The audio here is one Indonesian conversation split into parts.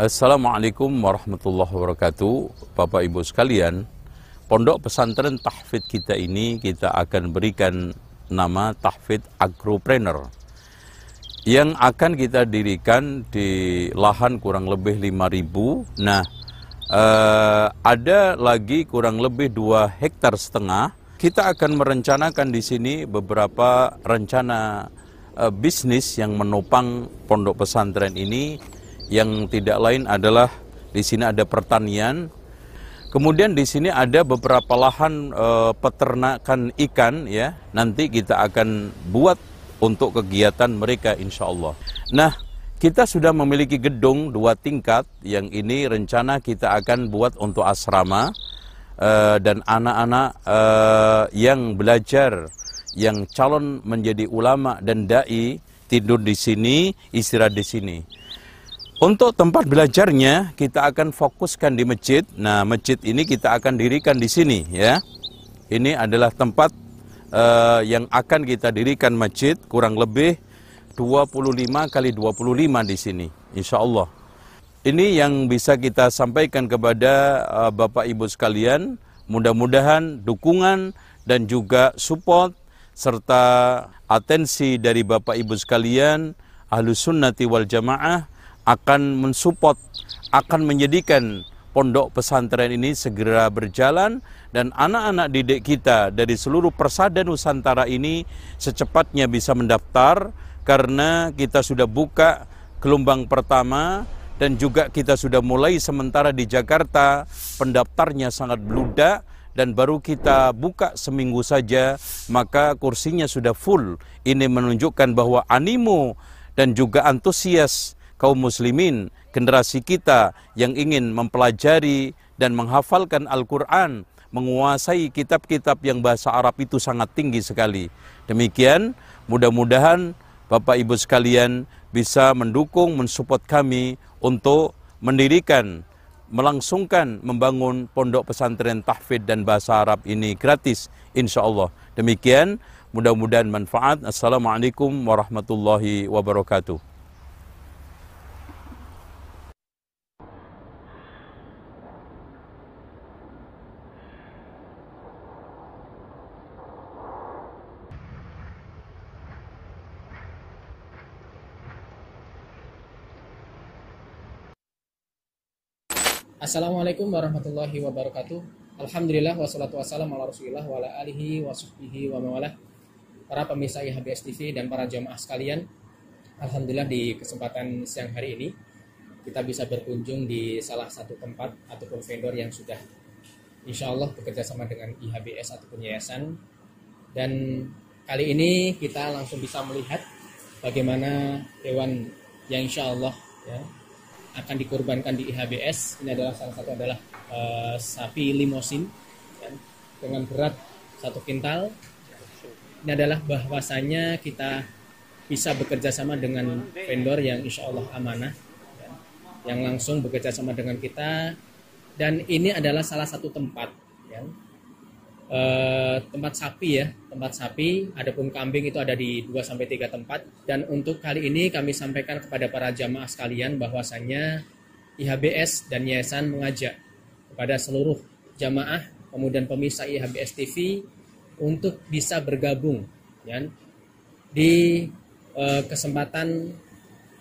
Assalamualaikum warahmatullahi wabarakatuh. Bapak Ibu sekalian, pondok pesantren Tahfidz kita ini kita akan berikan nama Tahfidz Agropreneur, yang akan kita dirikan di lahan kurang lebih 5.000. Nah, ada lagi kurang lebih 2,5 hektar. Kita akan merencanakan di sini beberapa rencana bisnis yang menopang pondok pesantren ini, yang tidak lain adalah di sini ada pertanian, kemudian di sini ada beberapa lahan peternakan ikan, ya. Nanti kita akan buat untuk kegiatan mereka, insya Allah. Nah, kita sudah memiliki gedung 2 tingkat, yang ini rencana kita akan buat untuk asrama dan anak-anak yang belajar, yang calon menjadi ulama dan dai, tidur di sini, istirahat di sini. Untuk tempat belajarnya kita akan fokuskan di masjid. Nah, masjid ini kita akan dirikan di sini, ya. Ini adalah tempat yang akan kita dirikan masjid, kurang lebih 25x25 di sini, insya Allah. Ini yang bisa kita sampaikan kepada Bapak Ibu sekalian. Mudah-mudahan dukungan dan juga support serta atensi dari Bapak Ibu sekalian Ahlus Sunnati wal Jamaah akan mensupport, akan menjadikan pondok pesantren ini segera berjalan, dan anak-anak didik kita dari seluruh persada Nusantara ini secepatnya bisa mendaftar, karena kita sudah buka gelombang pertama dan juga kita sudah mulai sementara di Jakarta pendaftarnya sangat bludak, dan baru kita buka seminggu saja maka kursinya sudah full. Ini menunjukkan bahwa animo dan juga antusias kaum muslimin, generasi kita yang ingin mempelajari dan menghafalkan Al-Quran, menguasai kitab-kitab yang bahasa Arab itu sangat tinggi sekali. Demikian, mudah-mudahan Bapak Ibu sekalian bisa mendukung, mensupport kami untuk mendirikan, melangsungkan, membangun pondok pesantren Tahfidz dan bahasa Arab ini gratis, insya Allah. Demikian, mudah-mudahan manfaat. Assalamualaikum warahmatullahi wabarakatuh. Assalamualaikum warahmatullahi wabarakatuh. Alhamdulillah wassalatu wassalamu ala Rasulillah wa ala alihi wa sahbihi wa mawalah. Para pemirsa IHBS TV dan para jamaah sekalian, alhamdulillah di kesempatan siang hari ini kita bisa berkunjung di salah satu tempat ataupun vendor yang sudah insya Allah bekerjasama dengan IHBS ataupun yayasan. Dan kali ini kita langsung bisa melihat bagaimana hewan yang insya Allah, ya, akan dikorbankan di IHBS. Ini adalah salah satu adalah sapi limosin, ya, dengan berat 1 kintal. Ini adalah bahwasanya kita bisa bekerja sama dengan vendor yang insya Allah amanah, ya, yang langsung bekerja sama dengan kita. Dan ini adalah salah satu tempat, ya, tempat sapi, ya, tempat sapi. Adapun kambing itu ada di 2-3 tempat. Dan untuk kali ini kami sampaikan kepada para jamaah sekalian bahwasanya IHBS dan yayasan mengajak kepada seluruh jamaah kemudian pemirsa IHBS TV untuk bisa bergabung, ya, di kesempatan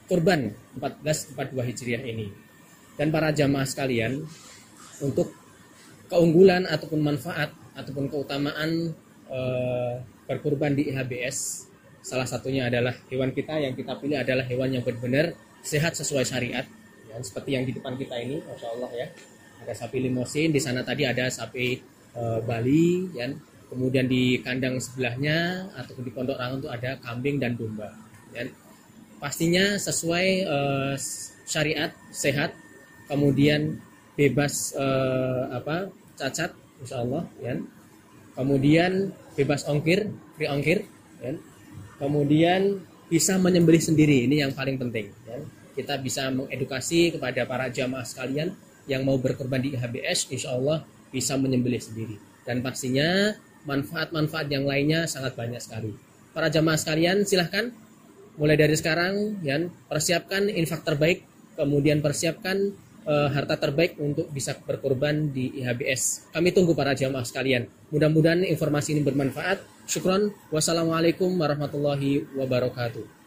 kurban 1442 Hijriah ini. Dan para jamaah sekalian, untuk keunggulan ataupun manfaat ataupun keutamaan berkurban di IHBS, salah satunya adalah hewan kita yang kita pilih adalah hewan yang benar-benar sehat sesuai syariat, ya, seperti yang di depan kita ini, masya Allah, ya. Ada sapi limosin, di sana tadi ada sapi Bali, ya. Kemudian di kandang sebelahnya ataupun di pondok rangun itu ada kambing dan domba, ya. Pastinya sesuai syariat, sehat, kemudian bebas cacat, insya Allah, ya. Kemudian bebas ongkir, free ongkir, ya. Kemudian bisa menyembelih sendiri, ini yang paling penting, ya. Kita bisa mengedukasi kepada para jamaah sekalian yang mau berkorban di IHBS, insya Allah bisa menyembelih sendiri. Dan pastinya manfaat-manfaat yang lainnya sangat banyak sekali. Para jamaah sekalian silahkan mulai dari sekarang, ya, persiapkan infak terbaik kemudian persiapkan harta terbaik untuk bisa berkorban di IHBS. Kami tunggu para jamaah sekalian. Mudah-mudahan informasi ini bermanfaat. Syukran. Wassalamualaikum warahmatullahi wabarakatuh.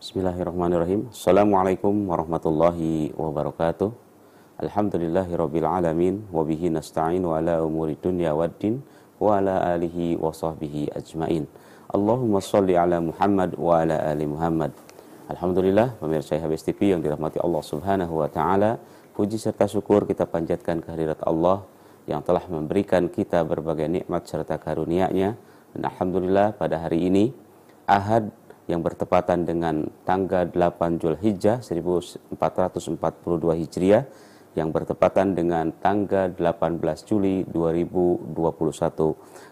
Bismillahirrahmanirrahim. Assalamualaikum warahmatullahi wabarakatuh. Alhamdulillahirrabbilalamin. Wabihi nasta'in wa ala umuri dunya waddin wa ala alihi wa sahbihi ajma'in. Allahumma salli ala Muhammad wa ala ali Muhammad. Alhamdulillah, pemirsa IHBS TV yang dirahmati Allah subhanahu wa ta'ala. Puji serta syukur kita panjatkan kehadirat Allah yang telah memberikan kita berbagai nikmat serta karunia-Nya. Dan alhamdulillah pada hari ini Ahad yang bertepatan dengan tanggal 8 Dzulhijjah 1442 Hijriah yang bertepatan dengan tanggal 18 Juli 2021.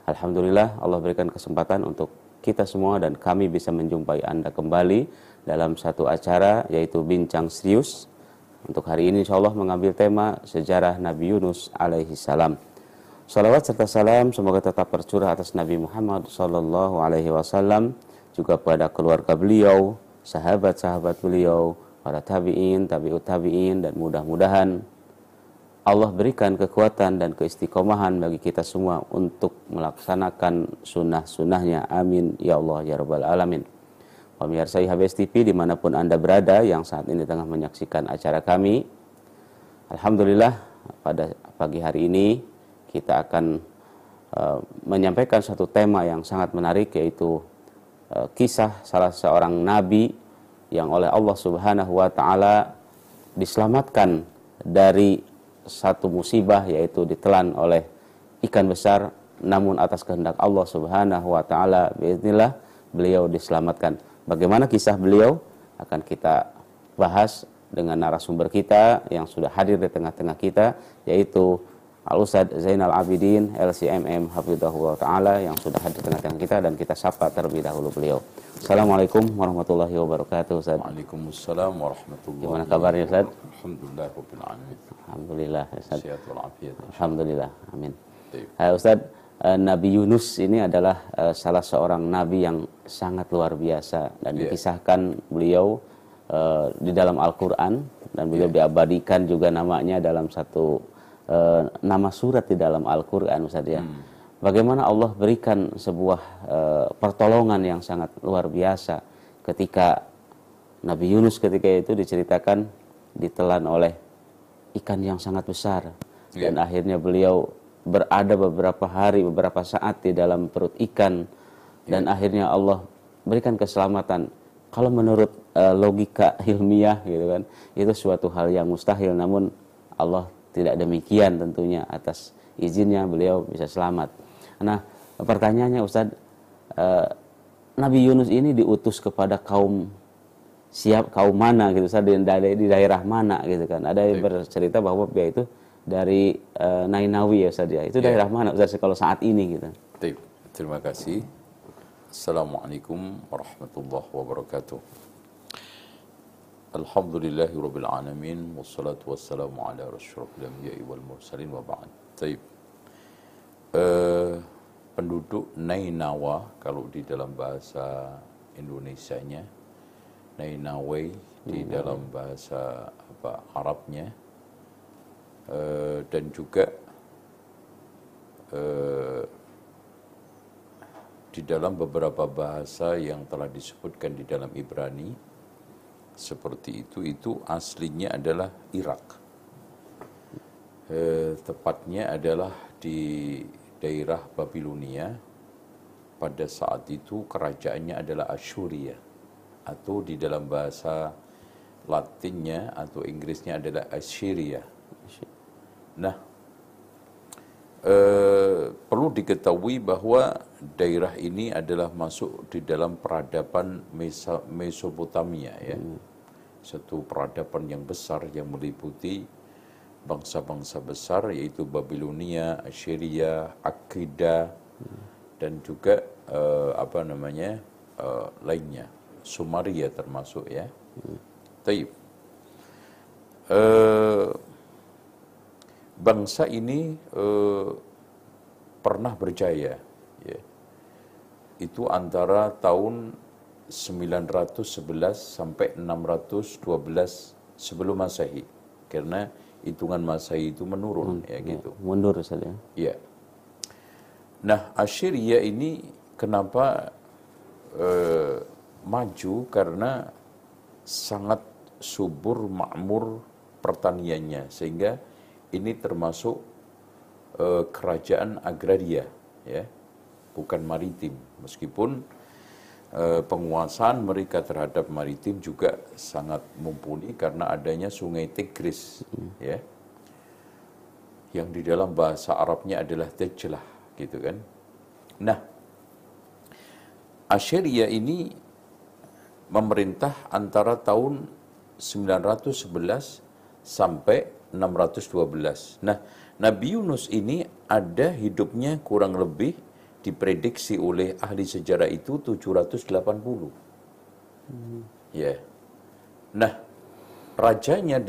Alhamdulillah Allah berikan kesempatan untuk kita semua dan kami bisa menjumpai Anda kembali dalam satu acara yaitu Bincang Serius. Untuk hari ini insya Allah mengambil tema Sejarah Nabi Yunus alaihi salam. Salawat serta salam semoga tetap tercurah atas Nabi Muhammad sallallahu alaihi wasallam, juga pada keluarga beliau, sahabat-sahabat beliau, para tabi'in, tabi'ut tabi'in, dan mudah-mudahan Allah berikan kekuatan dan keistiqomahan bagi kita semua untuk melaksanakan sunnah-sunnahnya. Amin. Ya Allah, ya Rabbal Alamin. Pemirsa IHBS TV dimanapun Anda berada yang saat ini tengah menyaksikan acara kami, alhamdulillah pada pagi hari ini kita akan menyampaikan satu tema yang sangat menarik, yaitu kisah salah seorang nabi yang oleh Allah subhanahu wa ta'ala diselamatkan dari satu musibah, yaitu ditelan oleh ikan besar. Namun atas kehendak Allah subhanahu wa ta'ala, biiznillah, beliau diselamatkan. Bagaimana kisah beliau akan kita bahas dengan narasumber kita yang sudah hadir di tengah-tengah kita, yaitu Al-Ustadz Zainal Abidin, LCMM Hafidhahullah Ta'ala, yang sudah hadir tengah-tengah kita, dan kita sapa terlebih dahulu beliau. Assalamualaikum warahmatullahi wabarakatuh, Ustadz. Waalaikumsalam warahmatullahi wabarakatuh. Gimana kabarnya, Ustadz? Alhamdulillah, Rabbil Alamin. Alhamdulillah, Ustadz. Sehat wal afiyat. Alhamdulillah, amin. Ustadz, Nabi Yunus ini adalah salah seorang nabi yang sangat luar biasa, dan dikisahkan beliau di dalam Al-Quran, dan beliau diabadikan juga namanya dalam satu nama surat di dalam Al-Quran, Ustaz, ya. Bagaimana Allah berikan sebuah pertolongan yang sangat luar biasa ketika Nabi Yunus ketika itu diceritakan ditelan oleh ikan yang sangat besar, dan akhirnya beliau berada beberapa hari, beberapa saat di dalam perut ikan, dan akhirnya Allah berikan keselamatan. Kalau menurut logika ilmiah gitu kan, itu suatu hal yang mustahil, namun Allah tidak demikian tentunya, atas izinnya beliau bisa selamat. Nah, pertanyaannya Ustadz, Nabi Yunus ini diutus kepada kaum mana gitu, Ustadz, di daerah mana gitu kan? Ada yang bercerita bahwa dia itu dari Nainawi, ya Ustadz, ya. Itu daerah mana Ustadz kalau saat ini gitu? Terima kasih. Assalamualaikum warahmatullahi wabarakatuh. Alhamdulillahirrabbilalamin, wassalatu wassalamu ala asyrofil anbiya'i wal mursalin wa ba'd. Taib. Penduduk Nainawa, kalau di dalam bahasa Indonesianya, Nainawai di dalam bahasa Arabnya, dan juga di dalam beberapa bahasa yang telah disebutkan di dalam Ibrani, seperti itu aslinya adalah Irak. Tepatnya adalah di daerah Babylonia. Pada saat itu kerajaannya adalah Asyiria, atau di dalam bahasa Latinnya atau Inggrisnya adalah Asyiria. Nah, perlu diketahui bahwa daerah ini adalah masuk di dalam peradaban Mesopotamia, ya. Satu peradaban yang besar yang meliputi bangsa-bangsa besar, yaitu Babylonia, Asyiria, Akkada, dan juga lainnya, Sumaria termasuk, ya. Taib. Bangsa ini pernah berjaya, ya. Itu antara tahun 911 sampai 612 sebelum Masehi, karena hitungan Masehi itu menurun, ya gitu. Mundur saja. Ya. Nah, Asyiria ini kenapa maju? Karena sangat subur, makmur pertaniannya, sehingga ini termasuk kerajaan agraria, ya, bukan maritim. Meskipun penguasaan mereka terhadap maritim juga sangat mumpuni karena adanya sungai Tigris, ya, yang di dalam bahasa Arabnya adalah Tijelah, gitu kan. Nah, Asyiria ini memerintah antara tahun 911 sampai 612. Nah, Nabi Yunus ini ada hidupnya kurang lebih diprediksi oleh ahli sejarah itu 780. Ya. Yeah. Nah, rajanya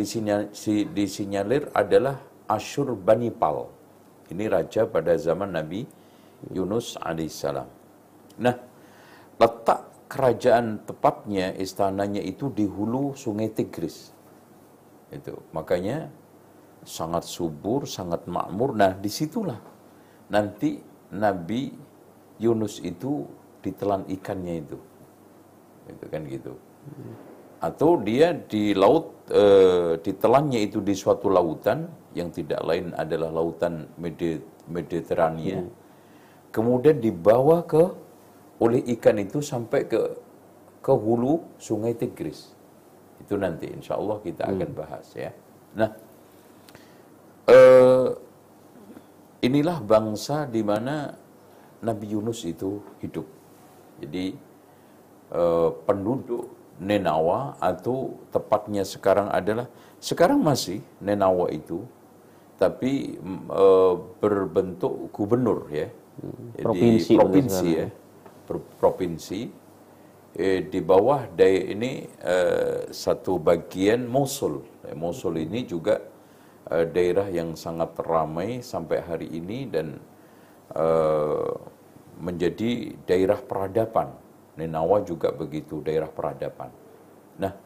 disinyalir adalah Ashurbanipal. Ini raja pada zaman Nabi Yunus alaihissalam. Nah, letak kerajaan tepatnya istananya itu di hulu sungai Tigris. Itu. Makanya sangat subur, sangat makmur. Nah, disitulah nanti Nabi Yunus itu ditelan ikannya itu, itu kan gitu. Atau dia di laut, ditelannya itu di suatu lautan yang tidak lain adalah lautan Mediterania. Kemudian dibawa oleh ikan itu sampai ke hulu sungai Tigris. Itu nanti insya Allah kita akan bahas, ya. Nah, inilah bangsa di mana Nabi Yunus itu hidup. Jadi penduduk Nainawa, atau tepatnya sekarang masih Nainawa itu, tapi berbentuk gubernur, ya. Jadi provinsi, ya. Provinsi di bawah ini satu bagian Mosul. Mosul ini juga daerah yang sangat ramai sampai hari ini, dan menjadi daerah peradaban. Nainawa juga begitu, daerah peradaban. Nah,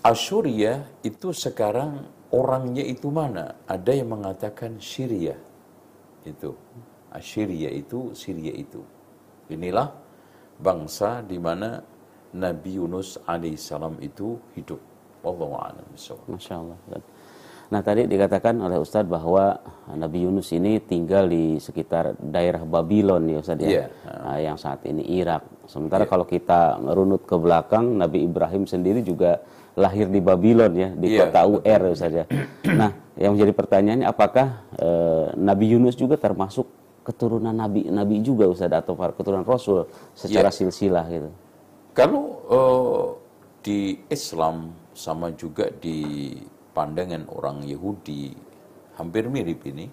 Asyiria itu sekarang orangnya itu mana? Ada yang mengatakan Syria itu. Asyiria itu, Syria itu. Inilah bangsa di mana Nabi Yunus alaihissalam itu hidup. Wallahu a'lam bishawab. Masyaallah. Nah, tadi dikatakan oleh Ustadz bahwa Nabi Yunus ini tinggal di sekitar daerah Babylon, ya Ustadz, ya, nah, yang saat ini Irak. Sementara kalau kita merunut ke belakang, Nabi Ibrahim sendiri juga lahir di Babylon, ya, di kota Ur, ya Ustadz, ya. Nah, yang menjadi pertanyaannya, apakah Nabi Yunus juga termasuk keturunan Nabi juga, Ustadz, atau keturunan Rasul secara silsilah, gitu? Kalau di Islam sama juga di pandangan orang Yahudi hampir mirip ini,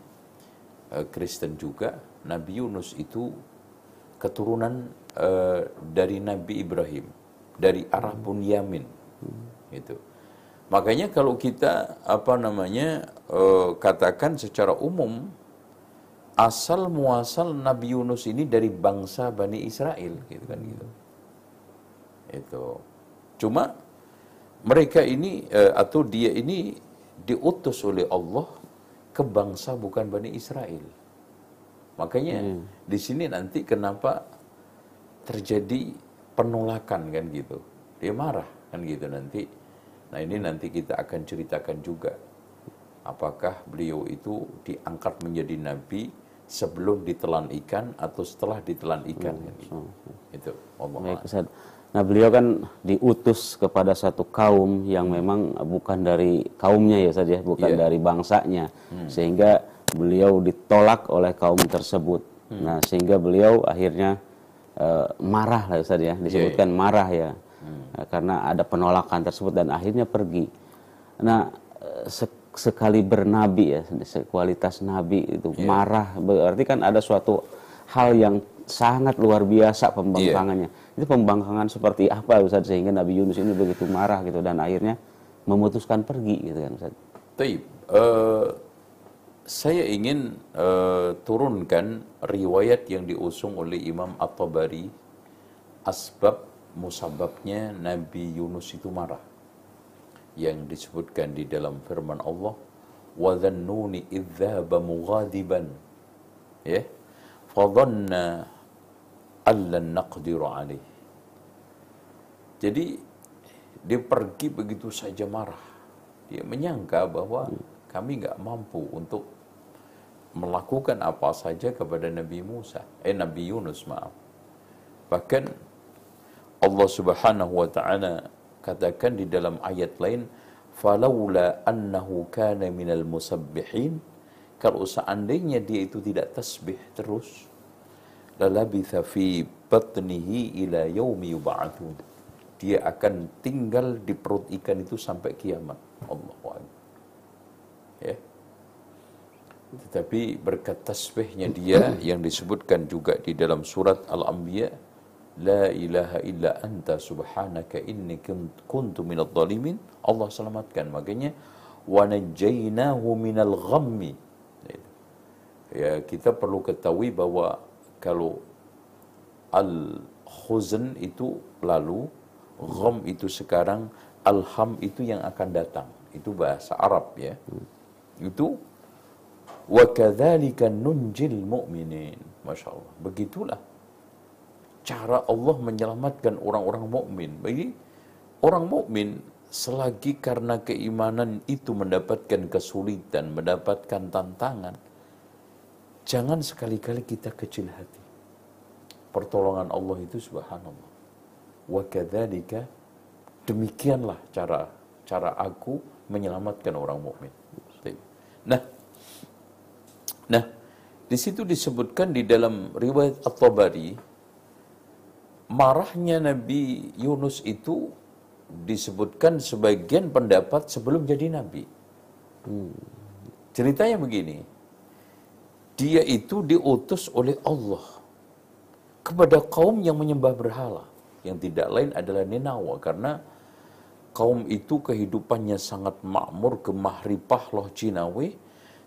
Kristen juga, Nabi Yunus itu keturunan dari Nabi Ibrahim, dari arah Bunyamin. gitu. Makanya kalau kita katakan secara umum asal muasal Nabi Yunus ini dari bangsa Bani Israel gitu kan gitu. Itu. Cuma mereka ini atau dia ini diutus oleh Allah ke bangsa bukan Bani Israel. Makanya di sini nanti kenapa terjadi penolakan kan gitu. Dia marah kan gitu nanti. Nah ini nanti kita akan ceritakan juga. Apakah beliau itu diangkat menjadi nabi sebelum ditelan ikan atau setelah ditelan ikan kan gitu. Itu Allah. Nah beliau kan diutus kepada satu kaum yang memang bukan dari kaumnya ya saja, bukan dari bangsanya. Sehingga beliau ditolak oleh kaum tersebut. Nah sehingga beliau akhirnya marah lah Ustaz ya, disebutkan marah ya. Karena ada penolakan tersebut dan akhirnya pergi. Nah sekali bernabi ya, sekualitas nabi itu marah. Berarti kan ada suatu hal yang sangat luar biasa pembangkangannya. Itu pembangkangan seperti apa Ustaz sehingga Nabi Yunus ini begitu marah gitu dan akhirnya memutuskan pergi gitu kan Ustaz. Taib, saya ingin turunkan riwayat yang diusung oleh Imam At-Tabari asbab musababnya Nabi Yunus itu marah. Yang disebutkan di dalam firman Allah, "Wa dhannuni idzhaba mughadiban." Ya. Fadhanna allan naqdiru alaih. Jadi dia pergi begitu saja marah. Dia menyangka bahwa kami nggak mampu untuk melakukan apa saja kepada Nabi Yunus maaf. Bahkan Allah Subhanahu wa taala katakan di dalam ayat lain, "Falaula annahu kana minal musabbihin." Kalau seandainya dia itu tidak tasbih terus, labitha fi batnihi ila yaumi yub'atsun, dia akan tinggal di perut ikan itu sampai kiamat. Allahu akbar. Ya. Tetapi berkat tasbihnya dia yang disebutkan juga di dalam surat Al-Anbiya, la ilaha illa anta subhanaka inni kuntu minadh dhalimin. Allah selamatkan. Makanya wa najjaynahu minal ghammi. Ya, kita perlu ketahui bahwa kalau al-khuzn itu lalu, gham itu sekarang, al-ham itu yang akan datang. Itu bahasa Arab ya. Itu وَكَذَلِكَ نُنْجِلْ مُؤْمِنِينَ. Masya Allah. Begitulah cara Allah menyelamatkan orang-orang mukmin. Bagi orang mukmin selagi karena keimanan itu mendapatkan kesulitan, mendapatkan tantangan, jangan sekali-kali kita kecil hati. Pertolongan Allah itu subhanallah. Wa kadzalika, demikianlah cara aku menyelamatkan orang mukmin. Nah, di situ disebutkan di dalam riwayat At-Tabari, marahnya Nabi Yunus itu disebutkan sebagian pendapat sebelum jadi nabi. Ceritanya begini. Dia itu diutus oleh Allah kepada kaum yang menyembah berhala, yang tidak lain adalah Nainawa, karena kaum itu kehidupannya sangat makmur, kemahripah loh Cinawe,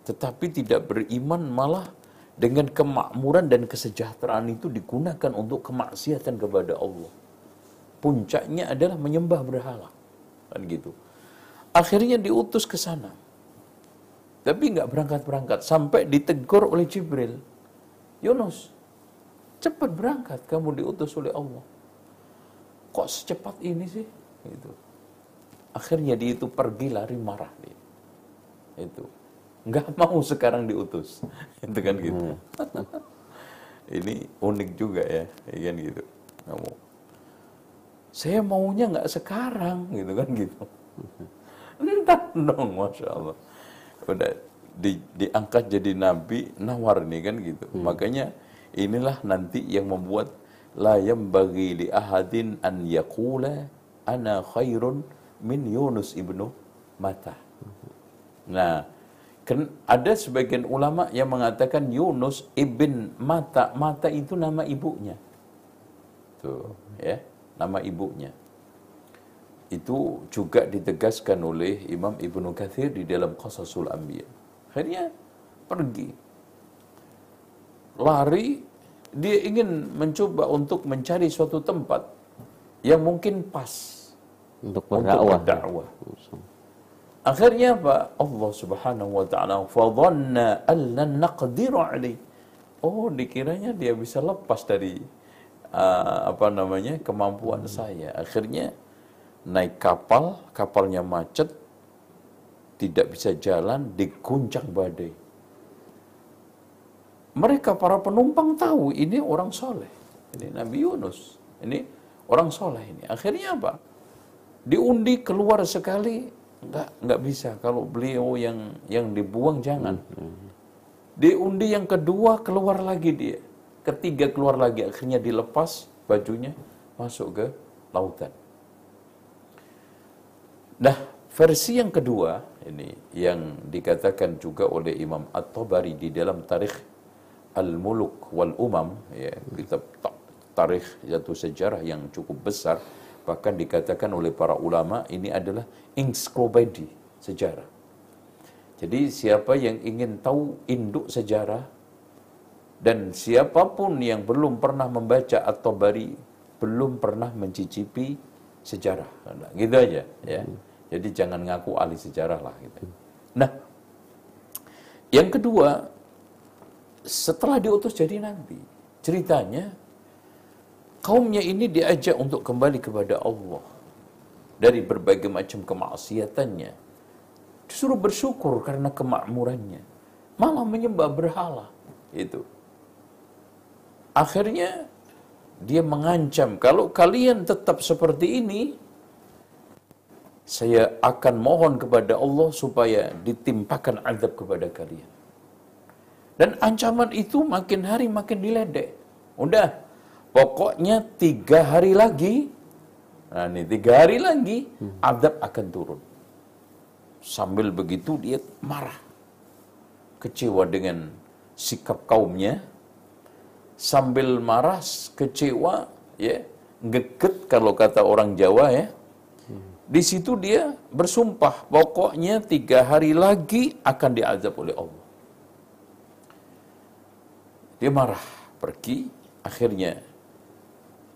tetapi tidak beriman, malah dengan kemakmuran dan kesejahteraan itu digunakan untuk kemaksiatan kepada Allah. Puncaknya adalah menyembah berhala, kan gitu. Akhirnya diutus ke sana. Tapi nggak berangkat-berangkat, sampai ditegur oleh Jibril. Yunus, cepat berangkat, kamu diutus oleh Allah. Kok secepat ini sih? Gitu. Akhirnya dia itu pergi lari marah. Dia. Itu. Nggak mau sekarang diutus. Itu kan gitu. Ini unik juga ya. Kan gitu. Kamu. Saya maunya nggak sekarang. Gitu kan gitu. Entar dong, Masya Allah. Udah diangkat jadi nabi, nawar nih kan gitu. Makanya inilah nanti yang membuat la yambaghi li ahadin an yaqula ana khairun min Yunus ibnu Matta. Nah, ada sebagian ulama yang mengatakan Yunus ibn Matta, Matta itu nama ibunya. Tuh, ya, nama ibunya. itu juga ditegaskan oleh Imam Ibn Katsir di dalam Qasasul Anbiya. Akhirnya pergi, lari, dia ingin mencoba untuk mencari suatu tempat yang mungkin pas untuk berdakwah. Akhirnya apa? Allah Subhanahu wa taala fadhanna allan naqdiru alaihi. Oh, dikiranya dia bisa lepas dari kemampuan saya. Akhirnya naik kapal, kapalnya macet, tidak bisa jalan, diguncang badai. Mereka para penumpang tahu ini orang soleh, ini Nabi Yunus, ini orang soleh ini. Akhirnya apa? Diundi keluar sekali, nggak bisa. Kalau beliau yang dibuang jangan. Diundi yang kedua keluar lagi dia, ketiga keluar lagi, akhirnya dilepas bajunya masuk ke lautan. Nah, versi yang kedua ini yang dikatakan juga oleh Imam At-Tabari di dalam tarikh Al-Muluk wal-Umam, ya, kitab tarikh yaitu sejarah yang cukup besar, bahkan dikatakan oleh para ulama ini adalah ensiklopedia sejarah. Jadi siapa yang ingin tahu induk sejarah dan siapapun yang belum pernah membaca At-Tabari belum pernah mencicipi sejarah. Nah, gitu aja ya. Jadi jangan ngaku ahli sejarah lah gitu. Nah, yang kedua, setelah diutus jadi nabi, ceritanya kaumnya ini diajak untuk kembali kepada Allah dari berbagai macam kemaksiatannya, disuruh bersyukur karena kemakmurannya, malah menyembah berhala itu. Akhirnya dia mengancam, kalau kalian tetap seperti ini, saya akan mohon kepada Allah supaya ditimpakan azab kepada kalian. Dan ancaman itu makin hari makin diledek. Udah, pokoknya 3 hari lagi, nah ini 3 hari lagi, azab akan turun. Sambil begitu dia marah, kecewa dengan sikap kaumnya, sambil marah, kecewa, ya, geget kalau kata orang Jawa ya. Di situ dia bersumpah, pokoknya 3 hari lagi akan diazab oleh Allah. Dia marah, pergi, akhirnya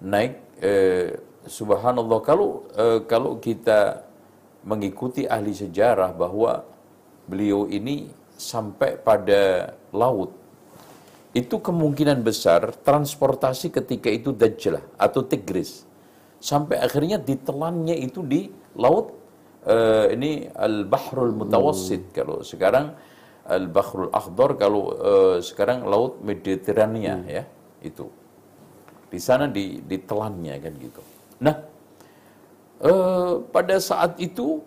naik. Subhanallah, kalau kita mengikuti ahli sejarah bahwa beliau ini sampai pada laut, itu kemungkinan besar transportasi ketika itu Tijelah atau Tigris, sampai akhirnya ditelannya itu di laut ini Al-Bahrul Mutawassid, kalau sekarang Al-Bahrul Akhdar, kalau sekarang laut Mediterania ya, itu di sana ditelannya kan gitu. Nah, pada saat itu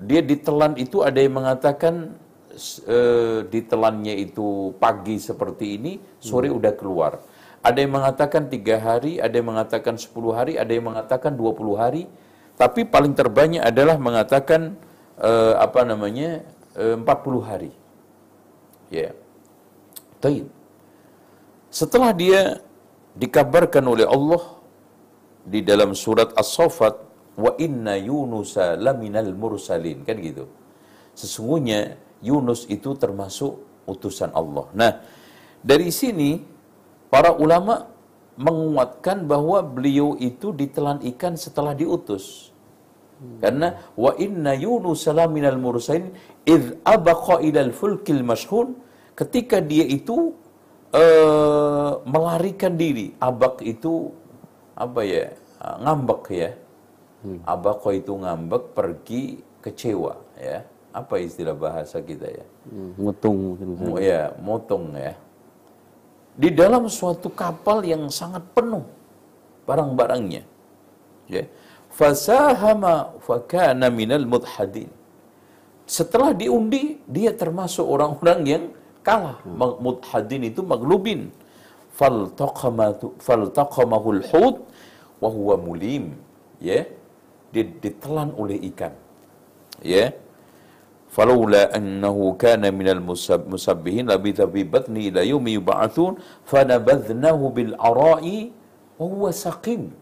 dia ditelan itu, ada yang mengatakan ditelannya itu pagi seperti ini, sore udah keluar. Ada yang mengatakan 3 hari, ada yang mengatakan 10 hari, ada yang mengatakan 20 hari, tapi paling terbanyak adalah mengatakan 40 hari. Ya. Taib. Setelah dia dikabarkan oleh Allah di dalam surat As-Saffat, wa inna Yunusa laminal mursalin, kan gitu. Sesungguhnya Yunus itu termasuk utusan Allah. Nah, dari sini para ulama menguatkan bahwa beliau itu ditelan ikan setelah diutus. Karena wa inna Yunusa laminal mursalin idh abaqa ilal fulkil mashhun, ketika dia itu melarikan diri. Abak itu apa ya, ngambek ya, abako itu ngambek, pergi, kecewa ya, apa istilah bahasa kita ya, motong ya, motong ya, di dalam suatu kapal yang sangat penuh barang-barangnya ya, fasahama fakana minal mudhadin, setelah diundi dia termasuk orang-orang yang kalah. Mudhadin itu maglubin. Faltaqamahul hut wa huwa mulim, ya, ditelan oleh ikan ya, falaula annahu kana minal musabbihin labitha fi batni ila yaumi yub'atsun fanabadhnahu bil ara'i wa huwa saqim.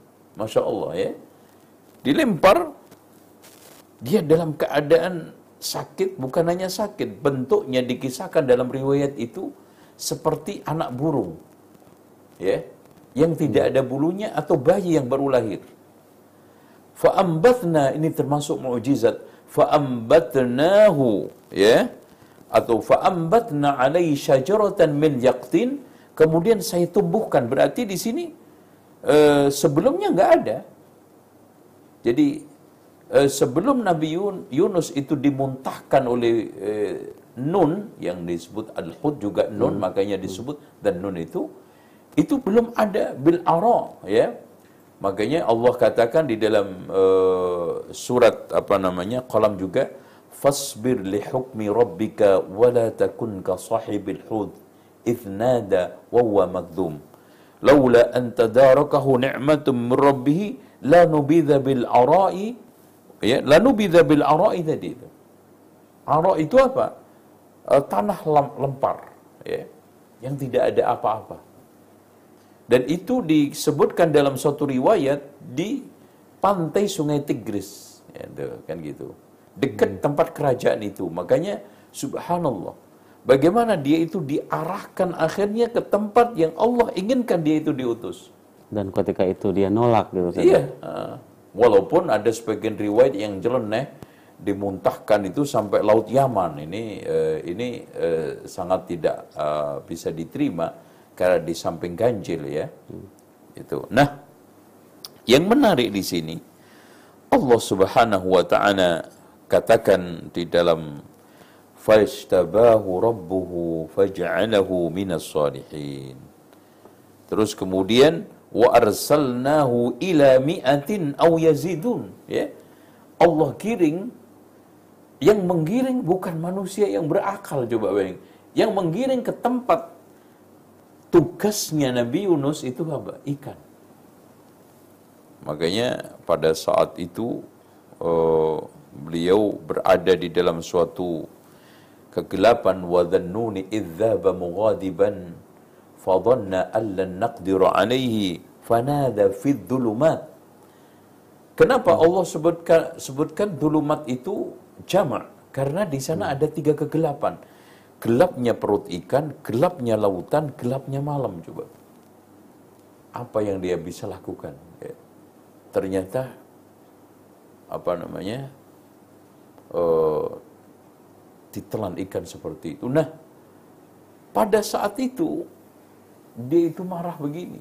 Masyaallah ya, dilempar, dia dalam keadaan sakit, bukan hanya sakit, bentuknya dikisahkan dalam riwayat itu seperti anak burung, ya, yang tidak ada bulunya atau bayi yang baru lahir. Fa'ambatna, ini termasuk mukjizat. Fa'ambatnahu, ya, atau fa'ambatna alaihi syajaratan min yaqtin, kemudian saya tumbuhkan. Berarti di sini sebelumnya nggak ada. Jadi sebelum Nabi Yunus itu dimuntahkan oleh Nun, yang disebut Al-Hud juga Nun, makanya disebut, dan Nun itu belum ada bil-ara, ya. Makanya Allah katakan di dalam surat Qalam juga, fasbir li hukmi rabbika wa la takun ka sahibil hud idh nada wa huwa madhum laula an tadarakahu ni'matun min rabbih la nubidha bil ara'i. Ya, lalu bidza bil ara'i tadi itu. Ara itu apa? Tanah lempar, ya, yang tidak ada apa-apa. Dan itu disebutkan dalam suatu riwayat di pantai Sungai Tigris, ya, kan gitu. Dekat tempat kerajaan itu. Makanya subhanallah, bagaimana dia itu diarahkan akhirnya ke tempat yang Allah inginkan dia itu diutus. Dan ketika itu dia nolak gitu saja. Iya. Walaupun ada sebagian riwayat yang jeleneh, dimuntahkan itu sampai Laut Yaman. Ini sangat tidak bisa diterima karena di samping ganjil, ya. Itu. Nah, yang menarik di sini Allah Subhanahu wa taala katakan di dalam fa'ishtabahu rabbuhu faj'alahu minas shalihin. Terus kemudian wa arsalnahu ila mi'atin aw yazidun, ya. Allah giring, yang menggiring bukan manusia yang berakal, coba bayang. Yang menggiring ke tempat tugasnya Nabi Yunus itu apa? Ikan. Makanya pada saat itu beliau berada di dalam suatu kegelapan, wa dhannuni idzaba mughadiban فَظَنَّ أَلَّا نَقْدِرَ عَلَيْهِ فَنَادَ فِي الظُّلُمَاتِ. Kenapa Allah sebutkan dhulumat itu jamak? Karena di sana ada tiga kegelapan. Gelapnya perut ikan, gelapnya lautan, gelapnya malam. Coba, apa yang dia bisa lakukan? Ternyata ditelan ikan seperti itu. Nah, pada saat itu dia itu marah begini.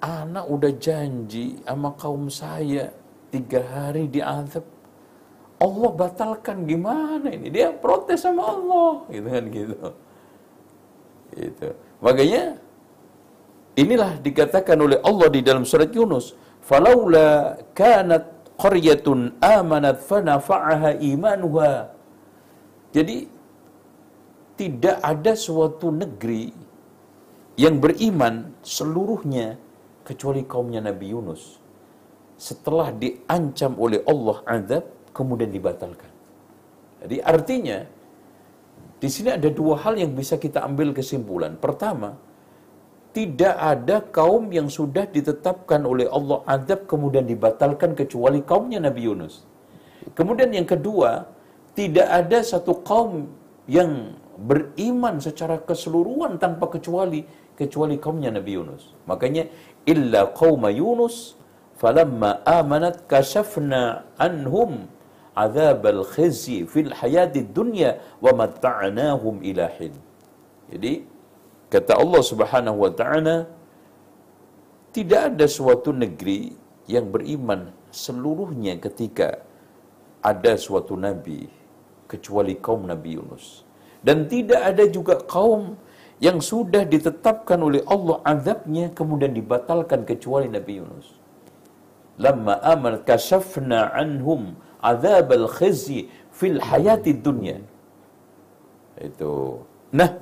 Anak udah janji sama kaum saya 3 hari diazab, Allah batalkan, gimana ini? Dia protes sama Allah, gitu kan gitu. Itu. Makanya inilah dikatakan oleh Allah di dalam surat Yunus, falaula kanat qaryatun amanat fanafa'aha imanuha. Jadi tidak ada suatu negeri yang beriman seluruhnya kecuali kaumnya Nabi Yunus. Setelah diancam oleh Allah azab, kemudian dibatalkan. Jadi artinya di sini ada 2 hal yang bisa kita ambil kesimpulan. Pertama, tidak ada kaum yang sudah ditetapkan oleh Allah azab kemudian dibatalkan kecuali kaumnya Nabi Yunus. Kemudian yang kedua, tidak ada satu kaum yang beriman secara keseluruhan tanpa kecuali kaumnya Nabi Yunus. Makanya illa qauma Yunus falamma amanat kashafna anhum adzabal khizyi fil hayatid dunya wa matta'nahum ila hin. Jadi kata Allah Subhanahu wa taala, tidak ada suatu negeri yang beriman seluruhnya ketika ada suatu nabi kecuali kaum Nabi Yunus. Dan tidak ada juga kaum yang sudah ditetapkan oleh Allah azabnya kemudian dibatalkan kecuali Nabi Yunus. Lamma amanat kashafna anhum azabal khizyi fil hayatid dunya. Itu. Nah,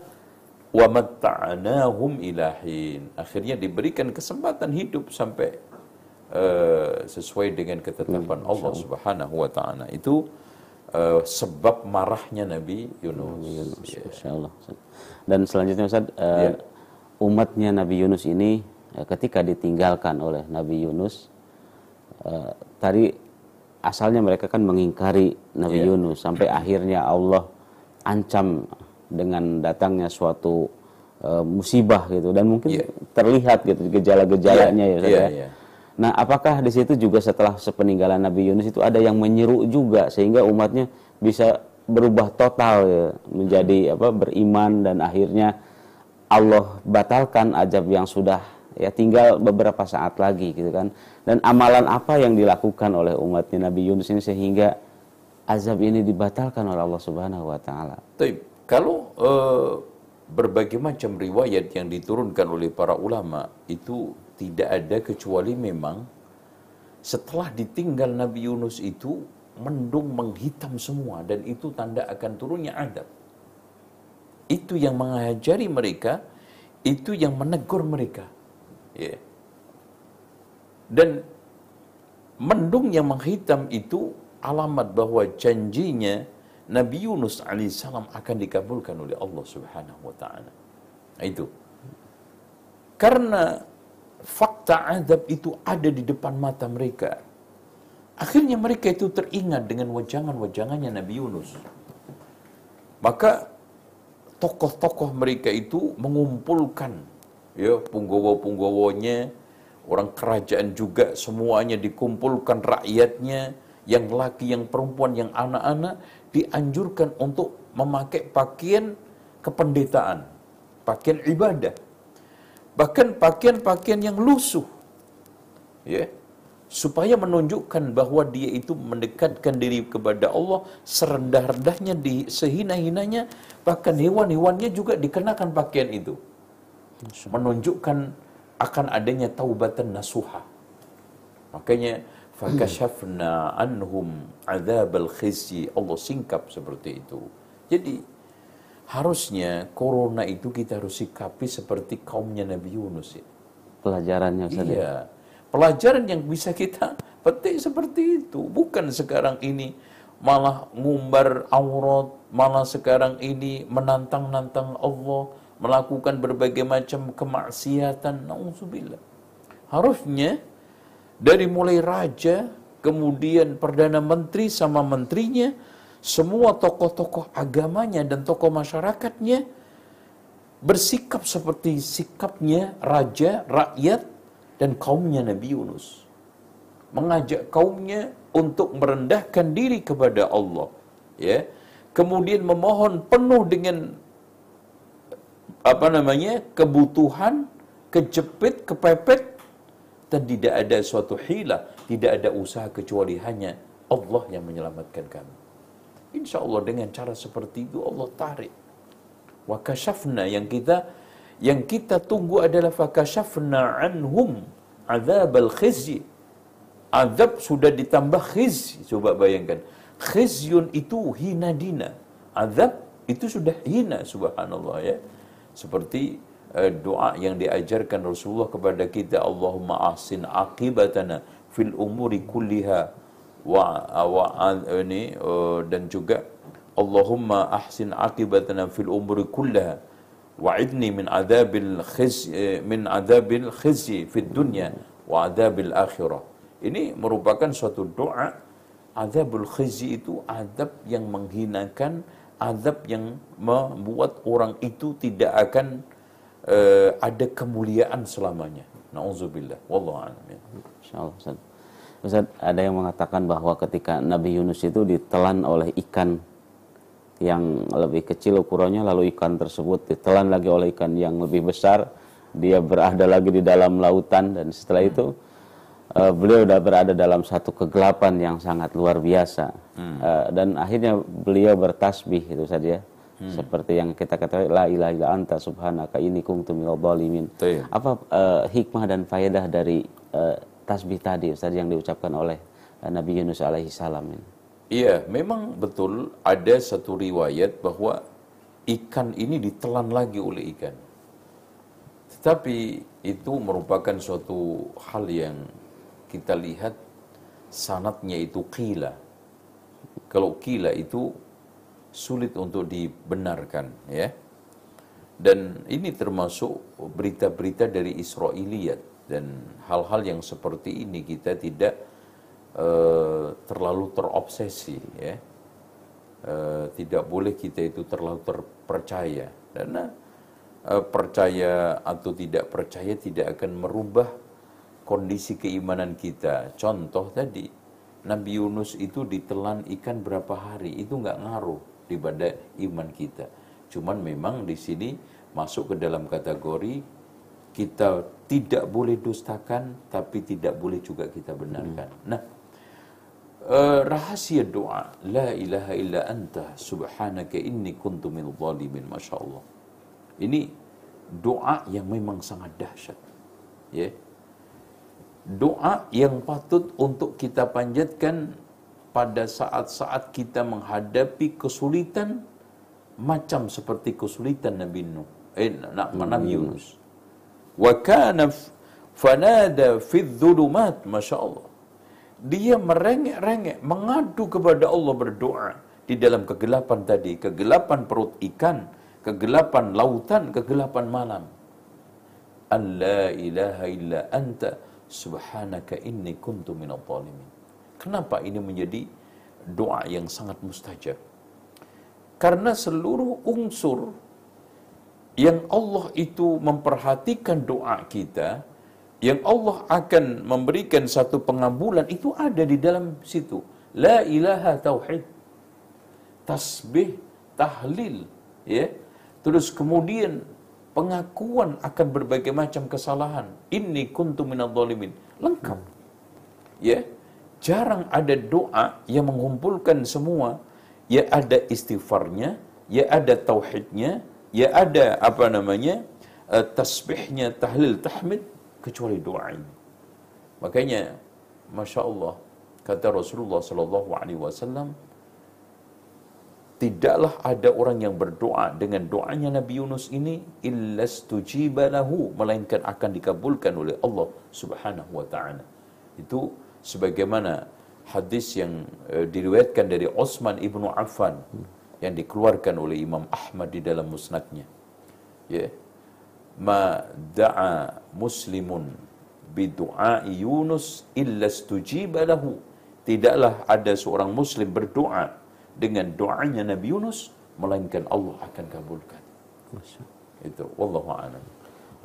wa matta'nahum ila hin. Akhirnya diberikan kesempatan hidup sampai sesuai dengan ketetapan Allah Subhanahu wa taala. Itu sebab marahnya Nabi Yunus. Insyaallah. Dan selanjutnya Ustaz, umatnya Nabi Yunus ini ketika ditinggalkan oleh Nabi Yunus tadi asalnya mereka kan mengingkari Nabi Yunus, sampai akhirnya Allah ancam dengan datangnya suatu musibah gitu, dan mungkin terlihat gitu gejala-gejalanya ya. Nah, apakah di situ juga setelah sepeninggalan Nabi Yunus itu ada yang menyeru juga sehingga umatnya bisa berubah total ya, menjadi apa, beriman, dan akhirnya Allah batalkan azab yang sudah ya tinggal beberapa saat lagi gitu kan. Dan amalan apa yang dilakukan oleh umatnya Nabi Yunus ini sehingga azab ini dibatalkan oleh Allah Subhanahu wa taala? Kalau berbagai macam riwayat yang diturunkan oleh para ulama itu tidak ada kecuali memang setelah ditinggal Nabi Yunus itu mendung menghitam semua, dan itu tanda akan turunnya azab. Itu yang mengajari mereka, itu yang menegur mereka. Dan mendung yang menghitam itu alamat bahwa janjinya Nabi Yunus alaihissalam akan dikabulkan oleh Allah Subhanahu wa taala. Itu karena fakta azab itu ada di depan mata mereka. Akhirnya mereka itu teringat dengan wajangan-wajangannya Nabi Yunus. Maka tokoh-tokoh mereka itu mengumpulkan ya punggawa-punggawanya, orang kerajaan juga semuanya dikumpulkan, rakyatnya, yang laki, yang perempuan, yang anak-anak, dianjurkan untuk memakai pakaian kependetaan, pakaian ibadah. Bahkan pakaian-pakaian yang lusuh, supaya menunjukkan bahwa dia itu mendekatkan diri kepada Allah serendah-rendahnya, sehina-hinanya, bahkan hewan-hewannya juga dikenakan pakaian itu, menunjukkan akan adanya taubatan nasuha. Makanya fakashafna anhum adzabal khizyi, Allah singkap seperti itu. Jadi harusnya corona itu kita harus sikapi seperti kaumnya Nabi Yunus. Pelajarannya saja. Iya. Pelajaran yang bisa kita petik seperti itu. Bukan sekarang ini malah ngumbar aurat, malah sekarang ini menantang-nantang Allah, melakukan berbagai macam kemaksiatan. Nauzubillah. Harusnya dari mulai raja, kemudian perdana menteri sama menterinya, semua tokoh-tokoh agamanya dan tokoh masyarakatnya bersikap seperti sikapnya raja, rakyat, dan kaumnya Nabi Yunus. Mengajak kaumnya untuk merendahkan diri kepada Allah. Kemudian memohon penuh dengan kebutuhan, kejepit, kepepet, dan tidak ada suatu hilah, tidak ada usaha kecuali hanya Allah yang menyelamatkan kami. Insya Allah dengan cara seperti itu Allah tarik. Wakashafna, yang kita tunggu adalah fakashafna anhum azabal khizyi. Azab sudah ditambah khizyi. Coba bayangkan. Khizyun itu hina dina. Azab itu sudah hina, subhanallah ya. Seperti doa yang diajarkan Rasulullah kepada kita, Allahumma ahsin aqibatana fil umuri kulliha. Dan juga Allahumma ahsin aqibatana fil umuri kullaha wa'idni min adzabil khizyi fid dunya wa adzabil akhirah. Ini merupakan suatu doa. Adzabul khizyi itu azab yang menghinakan, azab yang membuat orang itu tidak akan ada kemuliaan selamanya. Nauzubillah, wallahu a'lam. Insyaallah Ustaz. Ustaz, ada yang mengatakan bahwa ketika Nabi Yunus itu ditelan oleh ikan yang lebih kecil ukurannya, lalu ikan tersebut ditelan lagi oleh ikan yang lebih besar, dia berada lagi di dalam lautan, dan setelah itu beliau sudah berada dalam satu kegelapan yang sangat luar biasa. Dan akhirnya beliau bertasbih itu saja. Seperti yang kita katakan, la ilaha illa anta subhanaka inni kuntu minadh dhalimin. Apa hikmah dan faedah dari tasbih tadi Ustaz yang diucapkan oleh Nabi Yunus alaihi salam ini? Iya, memang betul ada satu riwayat bahwa ikan ini ditelan lagi oleh ikan. Tetapi itu merupakan suatu hal yang kita lihat sanadnya itu qila. Kalau qila itu sulit untuk dibenarkan ya. Dan ini termasuk berita-berita dari Israiliyat. Dan hal-hal yang seperti ini kita tidak terlalu terobsesi, ya. Tidak boleh kita itu terlalu terpercaya, karena percaya atau tidak percaya tidak akan merubah kondisi keimanan kita. Contoh tadi, Nabi Yunus itu ditelan ikan berapa hari, itu nggak ngaruh daripada iman kita. Cuman memang di sini masuk ke dalam kategori kita tidak boleh dustakan, tapi tidak boleh juga kita benarkan. Nah, rahasia doa la ilaha illa anta subhanaka inni kuntu minadh dhalimin, masya Allah. Ini doa yang memang sangat dahsyat, ya. Doa yang patut untuk kita panjatkan pada saat-saat kita menghadapi kesulitan macam seperti kesulitan Nabi Yunus. Wa kana fanada fi dhulumat, masya Allah. Dia merengek-rengek, mengadu kepada Allah berdoa di dalam kegelapan tadi, kegelapan perut ikan, kegelapan lautan, kegelapan malam. Alla ilaha illa anta subhanaka inni kuntu minadh-dhalimin. Kenapa ini menjadi doa yang sangat mustajab? Karena seluruh unsur yang Allah itu memperhatikan doa kita, yang Allah akan memberikan satu pengabulan, itu ada di dalam situ. La ilaha tauhid, tasbih, tahlil, ya. Terus kemudian pengakuan akan berbagai macam kesalahan. Inni kuntu minadh-dhalimin. Lengkap. Ya. Jarang ada doa yang mengumpulkan semua. Ya ada istighfarnya, ya ada tauhidnya, ya ada apa namanya? Tasbihnya, tahlil, tahmid, kecuali doa ini. Makanya, masya Allah, kata Rasulullah SAW, tidaklah ada orang yang berdoa dengan doanya Nabi Yunus ini, illastujiba lahu, melainkan akan dikabulkan oleh Allah Subhanahu wa Ta'ala. Itu sebagaimana hadis yang diriwayatkan dari Utsman Ibnu Affan, yang dikeluarkan oleh Imam Ahmad di dalam musnadnya. Ya. Yeah. Ma da'a muslimun bidu'ai Yunus illa stujiba lahu. Tidaklah ada seorang muslim berdoa dengan doanya Nabi Yunus melainkan Allah akan kabulkan. Itu wallahu a'lam.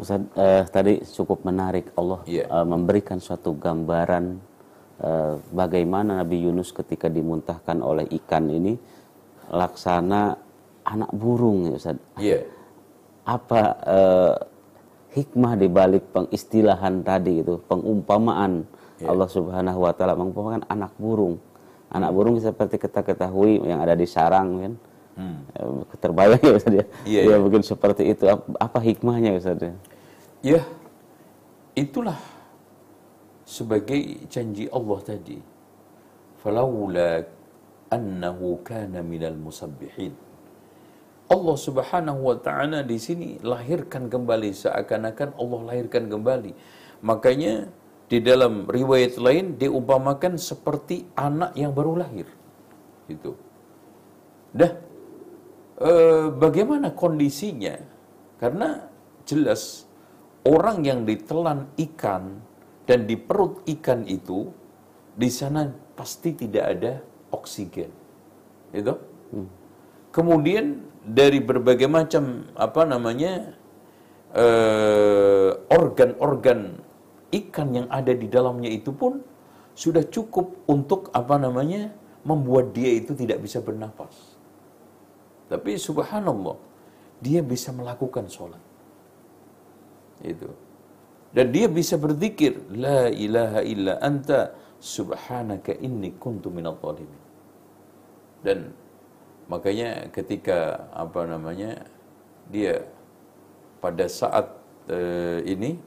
Ustaz, tadi cukup menarik Allah memberikan suatu gambaran bagaimana Nabi Yunus ketika dimuntahkan oleh ikan ini laksana anak burung, ya Ustaz. Yeah. Apa hikmah dibalik pengistilahan tadi itu, pengumpamaan, yeah. Allah Subhanahu wa Ta'ala mengumpamakan anak burung. Anak burung seperti kita ketahui yang ada di sarang, kan. Terbayang, ya Ustaz, ya. Yeah, dia mungkin seperti itu. Apa hikmahnya, Ustaz? Ya, yeah. Itulah sebagai janji Allah tadi. Falaula annahu kana minal musabbihin. Allah Subhanahu wa Ta'ala di sini lahirkan kembali, seakan-akan Allah lahirkan kembali. Makanya di dalam riwayat lain diumpamakan seperti anak yang baru lahir. Itu. Dah, bagaimana kondisinya? Karena jelas orang yang ditelan ikan dan di perut ikan itu di sana pasti tidak ada oksigen. Itu. Kemudian dari berbagai macam apa namanya organ-organ ikan yang ada di dalamnya itu pun sudah cukup untuk apa namanya membuat dia itu tidak bisa bernafas. Tapi subhanallah, dia bisa melakukan sholat. Itu. Dan dia bisa berzikir, la ilaha illa anta subhanaka inni kuntu minadh-dhalimin. Dan makanya ketika apa namanya dia pada saat ini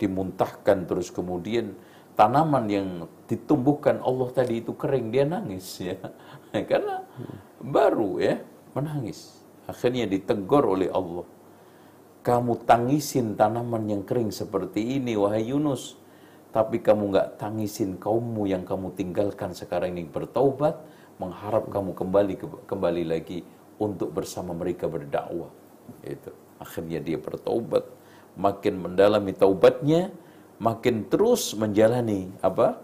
dimuntahkan, terus kemudian tanaman yang ditumbuhkan Allah tadi itu kering, dia nangis, ya. Karena baru, ya, menangis. Akhirnya ditegur oleh Allah. Kamu tangisin tanaman yang kering seperti ini, wahai Yunus. Tapi kamu nggak tangisin kaummu yang kamu tinggalkan sekarang ini bertaubat, mengharap kamu kembali lagi untuk bersama mereka berdakwah. Itu. Akhirnya dia bertaubat, makin mendalami taubatnya, makin terus menjalani apa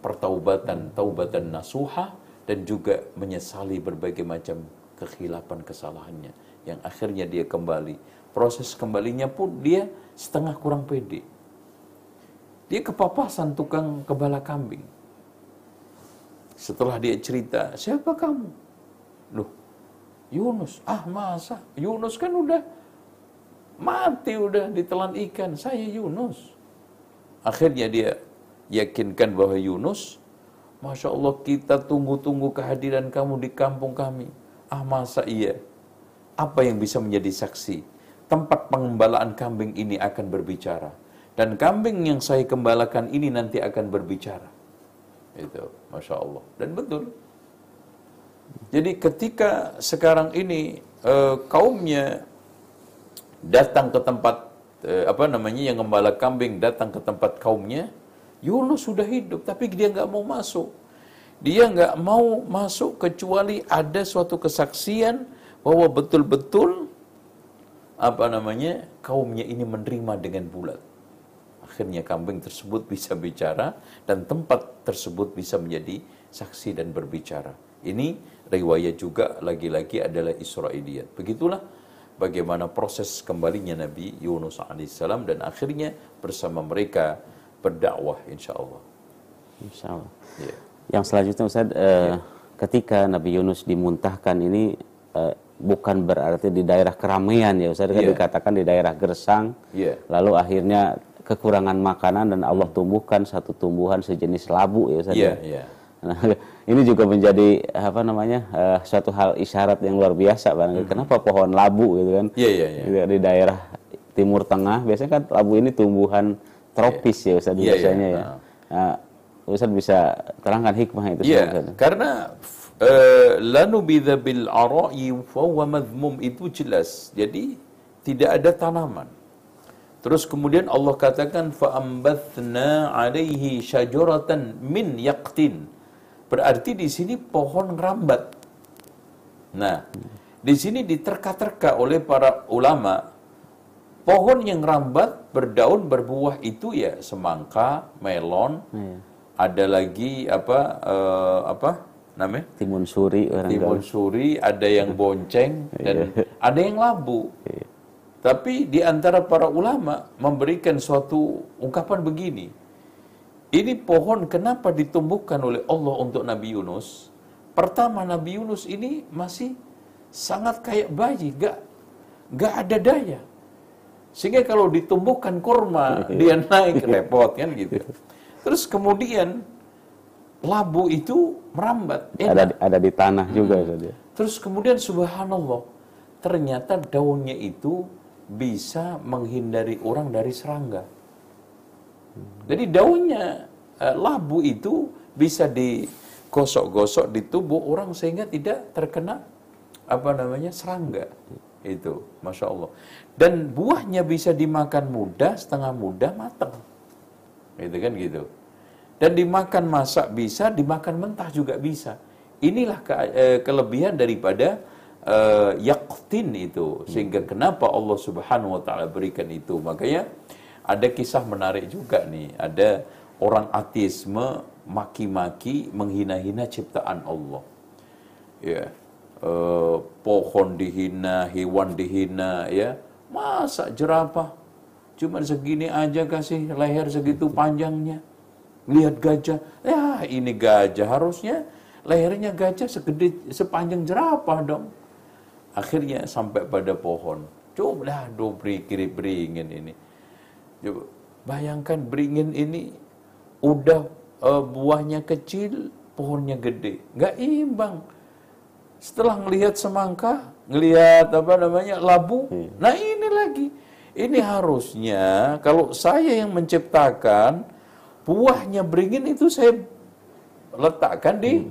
pertaubatan, taubatan nasuha, dan juga menyesali berbagai macam kekhilafan kesalahannya, yang akhirnya dia kembali. Proses kembalinya pun dia setengah kurang pede. Dia kepapasan tukang kepala kambing. Setelah dia cerita, siapa kamu? Loh, Yunus. Ah, masa? Yunus kan udah mati, udah ditelan ikan. Saya Yunus. Akhirnya dia yakinkan bahwa Yunus, Masya Allah, kita tunggu-tunggu kehadiran kamu di kampung kami. Ah, masa iya? Apa yang bisa menjadi saksi? Tempat pengembalaan kambing ini akan berbicara. Dan kambing yang saya gembalakan ini nanti akan berbicara. Itu, Masya Allah. Dan betul. Jadi ketika sekarang ini kaumnya datang ke tempat, yang gembala kambing datang ke tempat kaumnya, Yunus sudah hidup, tapi dia nggak mau masuk. Dia nggak mau masuk kecuali ada suatu kesaksian bahwa betul-betul kaumnya ini menerima dengan bulat. Akhirnya kambing tersebut bisa bicara dan tempat tersebut bisa menjadi saksi dan berbicara. Ini riwayat juga lagi-lagi adalah Israiliyat. Begitulah bagaimana proses kembalinya Nabi Yunus alaihissalam dan akhirnya bersama mereka berdakwah insyaallah. Insyaallah. Ya. Yang selanjutnya Ustaz, ketika Nabi Yunus dimuntahkan ini bukan berarti di daerah keramaian ya Ustaz, kan dikatakan di daerah gersang. Lalu akhirnya kekurangan makanan dan Allah tumbuhkan satu tumbuhan sejenis labu ya Ustaz. Nah, ini juga menjadi suatu hal isyarat yang luar biasa barangkali. Kenapa pohon labu gitu kan? Di daerah Timur Tengah biasanya kan labu ini tumbuhan tropis ya Ustaz biasanya ya. Ustaz bisa terangkan hikmah itu Ustaz. Karena lanubidza bil ara'i fa huwa madhmum itu jelas. Jadi tidak ada tanaman. Terus kemudian Allah katakan fa ambatsna 'alaihi syajaratan min yaqtin. Berarti di sini pohon rambat. Nah, di sini diterka-terka oleh para ulama, pohon yang rambat berdaun berbuah itu ya semangka, melon, ada lagi timun suri, ada yang bonceng dan ada yang labu. Tapi di antara para ulama memberikan suatu ungkapan begini. Ini pohon kenapa ditumbuhkan oleh Allah untuk Nabi Yunus? Pertama, Nabi Yunus ini masih sangat kayak bayi, gak ada daya. Sehingga kalau ditumbuhkan kurma, dia naik, repot kan gitu. Terus kemudian labu itu merambat. Ada di tanah juga. Terus kemudian subhanallah, ternyata daunnya itu bisa menghindari orang dari serangga. Jadi daunnya labu itu bisa digosok-gosok di tubuh orang sehingga tidak terkena serangga itu, Masya Allah. Dan buahnya bisa dimakan muda, setengah muda, matang, gitu kan gitu. Dan dimakan masak bisa, dimakan mentah juga bisa. Inilah kelebihan daripada yaktin itu, sehingga kenapa Allah Subhanahu Wa Taala berikan itu. Makanya ada kisah menarik juga nih, ada orang ateisme maki-maki menghina-hina ciptaan Allah. Pohon dihina, hewan dihina, ya. Masa jerapah cuman segini aja kasih leher segitu panjangnya. Lihat gajah, ya ini gajah harusnya lehernya gajah segede sepanjang jerapah dong. Akhirnya sampai pada pohon. Coba dong beri-beringin ini. Coba bayangkan beringin ini udah buahnya kecil, pohonnya gede, nggak imbang. Setelah ngelihat semangka, ngelihat labu, nah ini lagi. Ini harusnya kalau saya yang menciptakan buahnya beringin itu saya letakkan di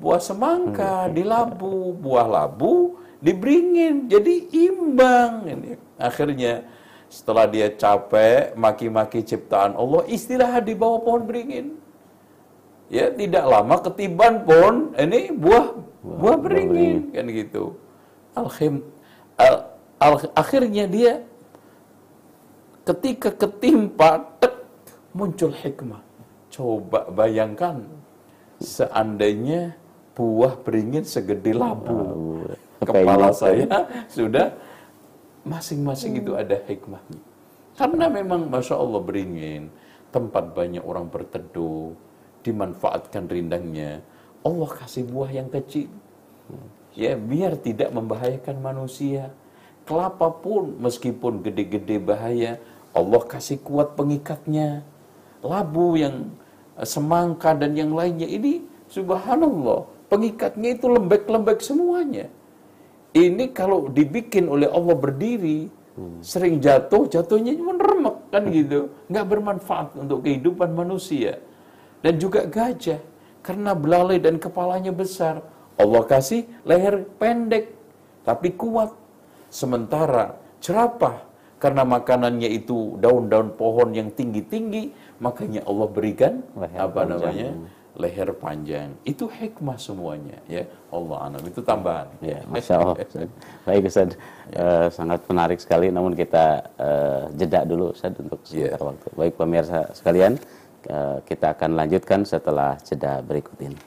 buah semangka, di labu, buah labu, di beringin, jadi imbang. Akhirnya setelah dia capek maki-maki ciptaan Allah, istirahat di bawah pohon beringin. Ya, tidak lama ketiban pohon ini buah beringin kan gitu. Akhirnya dia ketika ketimpa muncul hikmah. Coba bayangkan seandainya buah beringin segede labu. Kepala saya sudah masing-masing itu ada hikmahnya. Karena memang Masya Allah beringin, tempat banyak orang berteduh, dimanfaatkan rindangnya. Allah kasih buah yang kecil. Ya, biar tidak membahayakan manusia. Kelapa pun meskipun gede-gede bahaya, Allah kasih kuat pengikatnya. Labu yang semangka dan yang lainnya ini subhanallah, pengikatnya itu lembek-lembek semuanya. Ini kalau dibikin oleh Allah berdiri, sering jatuh, jatuhnya cuma remek kan gitu. Nggak bermanfaat untuk kehidupan manusia. Dan juga gajah, karena belalai dan kepalanya besar, Allah kasih leher pendek tapi kuat. Sementara jerapah, karena makanannya itu daun-daun pohon yang tinggi-tinggi, makanya Allah berikan leher panjang. Itu hikmah semuanya, ya Allah anam. Itu tambahan. Ya, Masya Allah. Baik Ustaz, sangat menarik sekali. Namun kita jeda dulu Ustaz untuk sebentar waktu. Baik pemirsa sekalian, kita akan lanjutkan setelah jeda berikut ini.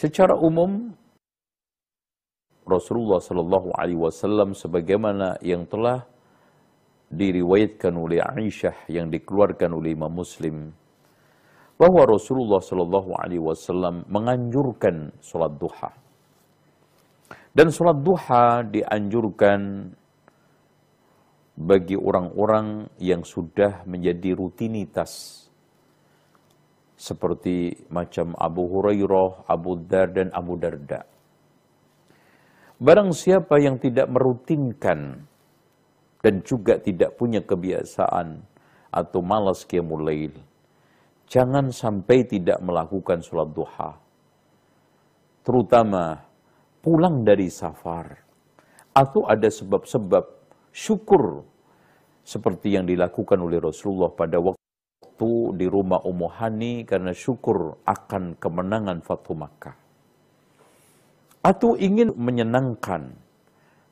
Secara umum, Rasulullah SAW sebagaimana yang telah diriwayatkan oleh Aisyah yang dikeluarkan oleh Imam Muslim, bahwa Rasulullah SAW menganjurkan sholat duha. Dan sholat duha dianjurkan bagi orang-orang yang sudah menjadi rutinitas, seperti macam Abu Hurairah, Abu Dzar, dan Abu Darda. Barang siapa yang tidak merutinkan dan juga tidak punya kebiasaan atau malas qiyamul lail, jangan sampai tidak melakukan sholat duha. Terutama pulang dari safar atau ada sebab-sebab syukur seperti yang dilakukan oleh Rasulullah pada waktu di rumah Ummu Hani karena syukur akan kemenangan Fathu Makkah. Atau ingin menyenangkan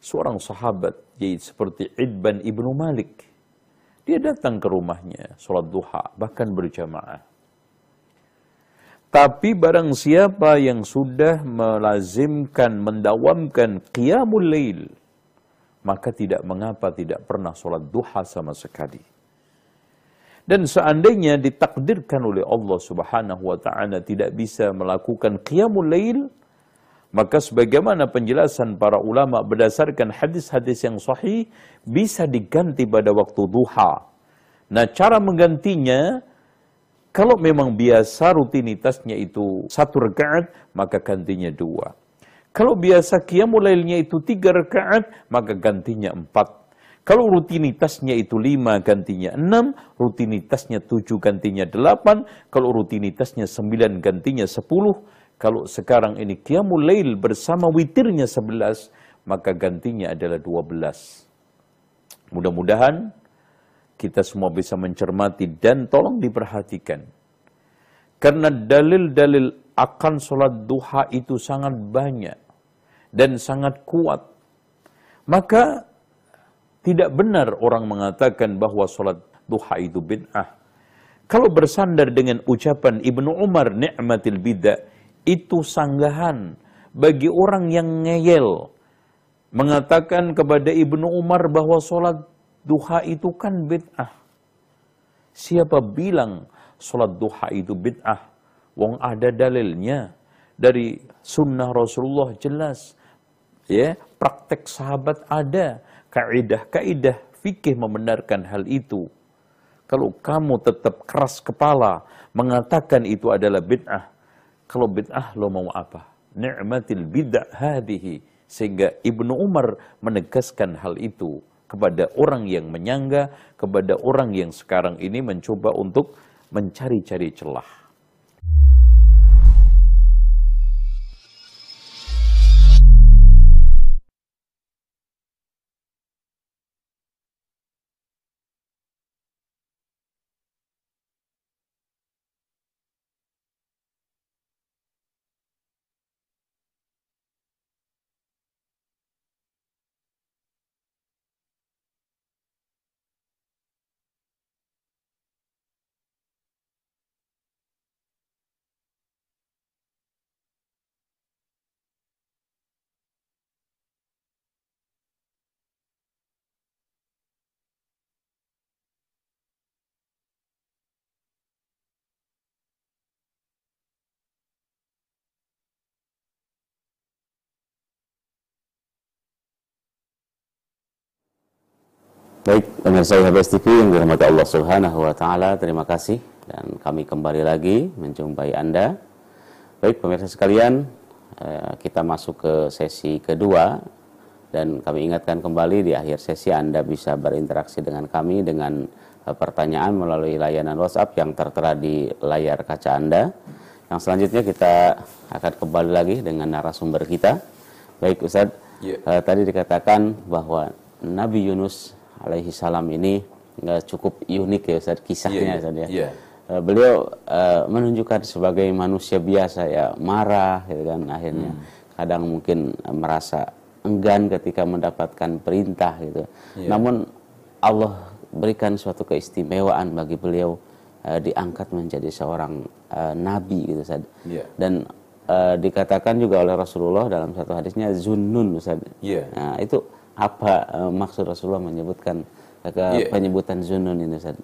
seorang sahabat, yaitu seperti Idban Ibnu Malik. Dia datang ke rumahnya, sholat duha, bahkan berjamaah. Tapi barang siapa yang sudah melazimkan, mendawamkan qiyamul lail, maka tidak mengapa tidak pernah sholat duha sama sekali. Dan seandainya ditakdirkan oleh Allah Subhanahu wa ta'ala tidak bisa melakukan qiyamul lail, maka sebagaimana penjelasan para ulama berdasarkan hadis-hadis yang sahih, bisa diganti pada waktu duha. Nah, cara menggantinya, kalau memang biasa rutinitasnya itu 1 rakaat, maka gantinya 2. Kalau biasa qiyamul lailnya itu 3 rakaat, maka gantinya 4. Kalau rutinitasnya itu 5, gantinya 6, rutinitasnya 7, gantinya 8, kalau rutinitasnya 9, gantinya 10, kalau sekarang ini qiyamul lail bersama witirnya 11, maka gantinya adalah 12. Mudah-mudahan kita semua bisa mencermati dan tolong diperhatikan. Karena dalil-dalil akan sholat duha itu sangat banyak dan sangat kuat. Maka tidak benar orang mengatakan bahwa sholat duha itu bid'ah. Kalau bersandar dengan ucapan Ibnu Umar, ni'matil bid'ah, itu sanggahan bagi orang yang ngeyel. Mengatakan kepada Ibnu Umar bahwa sholat duha itu kan bid'ah. Siapa bilang sholat duha itu bid'ah? Wong ada dalilnya. Dari sunnah Rasulullah jelas. Ya, praktek sahabat ada. Kaidah-kaidah fikih membenarkan hal itu. Kalau kamu tetap keras kepala mengatakan itu adalah bid'ah, kalau bid'ah lo mau apa? Ni'matil bid'ah hadihi. Sehingga Ibnu Umar menegaskan hal itu. kepada orang yang menyangga, kepada orang yang sekarang ini mencoba untuk mencari-cari celah. Baik, pemirsa IHBS TV yang dirahmati Allah Subhanahu wa taala, terima kasih dan kami kembali lagi menjumpai Anda. Baik, pemirsa sekalian, kita masuk ke sesi kedua dan kami ingatkan kembali di akhir sesi Anda bisa berinteraksi dengan kami dengan pertanyaan melalui layanan WhatsApp yang tertera di layar kaca Anda. Yang selanjutnya kita akan kembali lagi dengan narasumber kita. Baik, Ustadz, tadi dikatakan bahwa Nabi Yunus alaihi salam ini cukup unik ya Ustaz, kisahnya Ustaz, ya. Beliau menunjukkan sebagai manusia biasa ya, marah gitu kan akhirnya. Kadang mungkin merasa enggan ketika mendapatkan perintah gitu. Namun Allah berikan suatu keistimewaan bagi beliau, diangkat menjadi seorang nabi gitu Ustaz. Dan dikatakan juga oleh Rasulullah dalam satu hadisnya zunnun Ustaz. Nah, itu apa maksud Rasulullah menyebutkan penyebutan zunun ini Ustaz?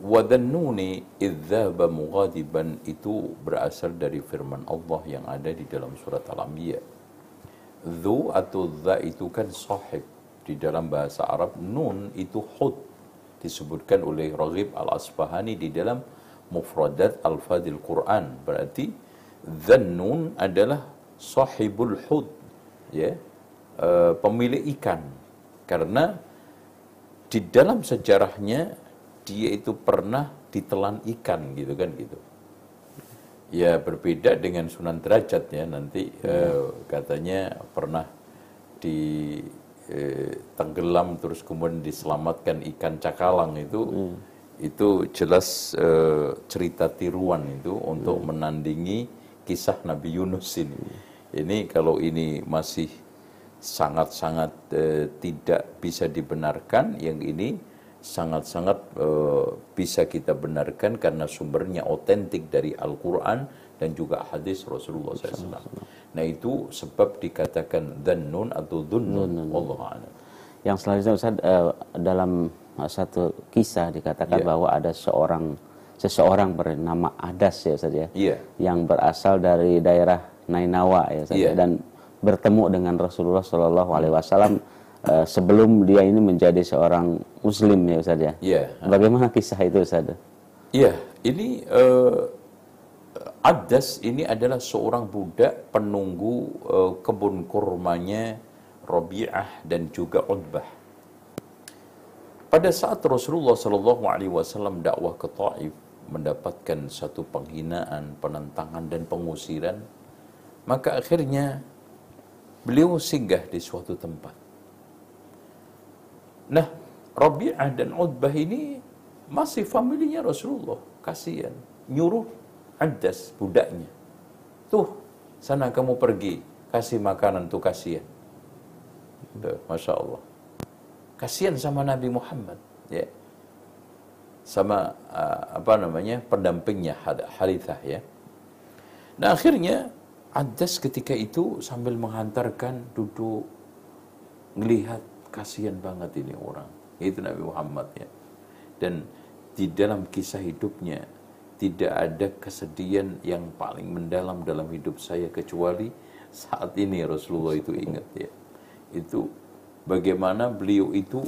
Wadannuni idzaba mughadiban itu berasal dari firman Allah yang ada di dalam surat Al-Anbiya. Dzu atau dza itu kan sahib di dalam bahasa Arab, nun itu hud, disebutkan oleh Raghib Al-Asbahani di dalam Mufradat Al-Fadil Quran. Berarti dzannun adalah sahibul hud, ya. Pemilik ikan, karena di dalam sejarahnya dia itu pernah ditelan ikan gitu kan gitu. Ya berbeda dengan Sunan Derajat ya nanti katanya pernah ditenggelam terus kemudian diselamatkan ikan cakalang itu. Itu jelas cerita tiruan itu untuk menandingi kisah Nabi Yunus ini. Ini kalau ini masih sangat-sangat tidak bisa dibenarkan, yang ini sangat-sangat bisa kita benarkan karena sumbernya otentik dari Al-Quran dan juga hadis Rasulullah SAW. Nah itu sebab dikatakan dhannun atau dhunnun. Yang selanjutnya Ustaz, dalam satu kisah dikatakan bahwa ada seseorang bernama Adas ya Ustaz ya, yang berasal dari daerah Nainawa ya Ustaz, dan bertemu dengan Rasulullah Shallallahu Alaihi Wasallam sebelum dia ini menjadi seorang Muslim ya Ustaz ya. Bagaimana kisah itu Ustaz? Ini Adas ini adalah seorang budak penunggu kebun kurmanya Rabi'ah dan juga Utbah. Pada saat Rasulullah Shallallahu Alaihi Wasallam dakwah ke Taif mendapatkan satu penghinaan, penentangan dan pengusiran, maka akhirnya beliau singgah di suatu tempat. Nah, Rabi'ah dan Utbah ini masih familinya Rasulullah. Kasihan. Nyuruh Adas budaknya. Tuh, sana kamu pergi. Kasih makanan tuh, kasihan. Masya Allah. Kasihan sama Nabi Muhammad. Ya. Sama, pendampingnya Harithah ya. Nah, akhirnya Adas ketika itu sambil menghantarkan duduk melihat, kasihan banget ini orang, itu Nabi Muhammad ya. Dan di dalam kisah hidupnya tidak ada kesedihan yang paling mendalam dalam hidup saya kecuali saat ini Rasulullah itu ingat ya. Itu bagaimana beliau itu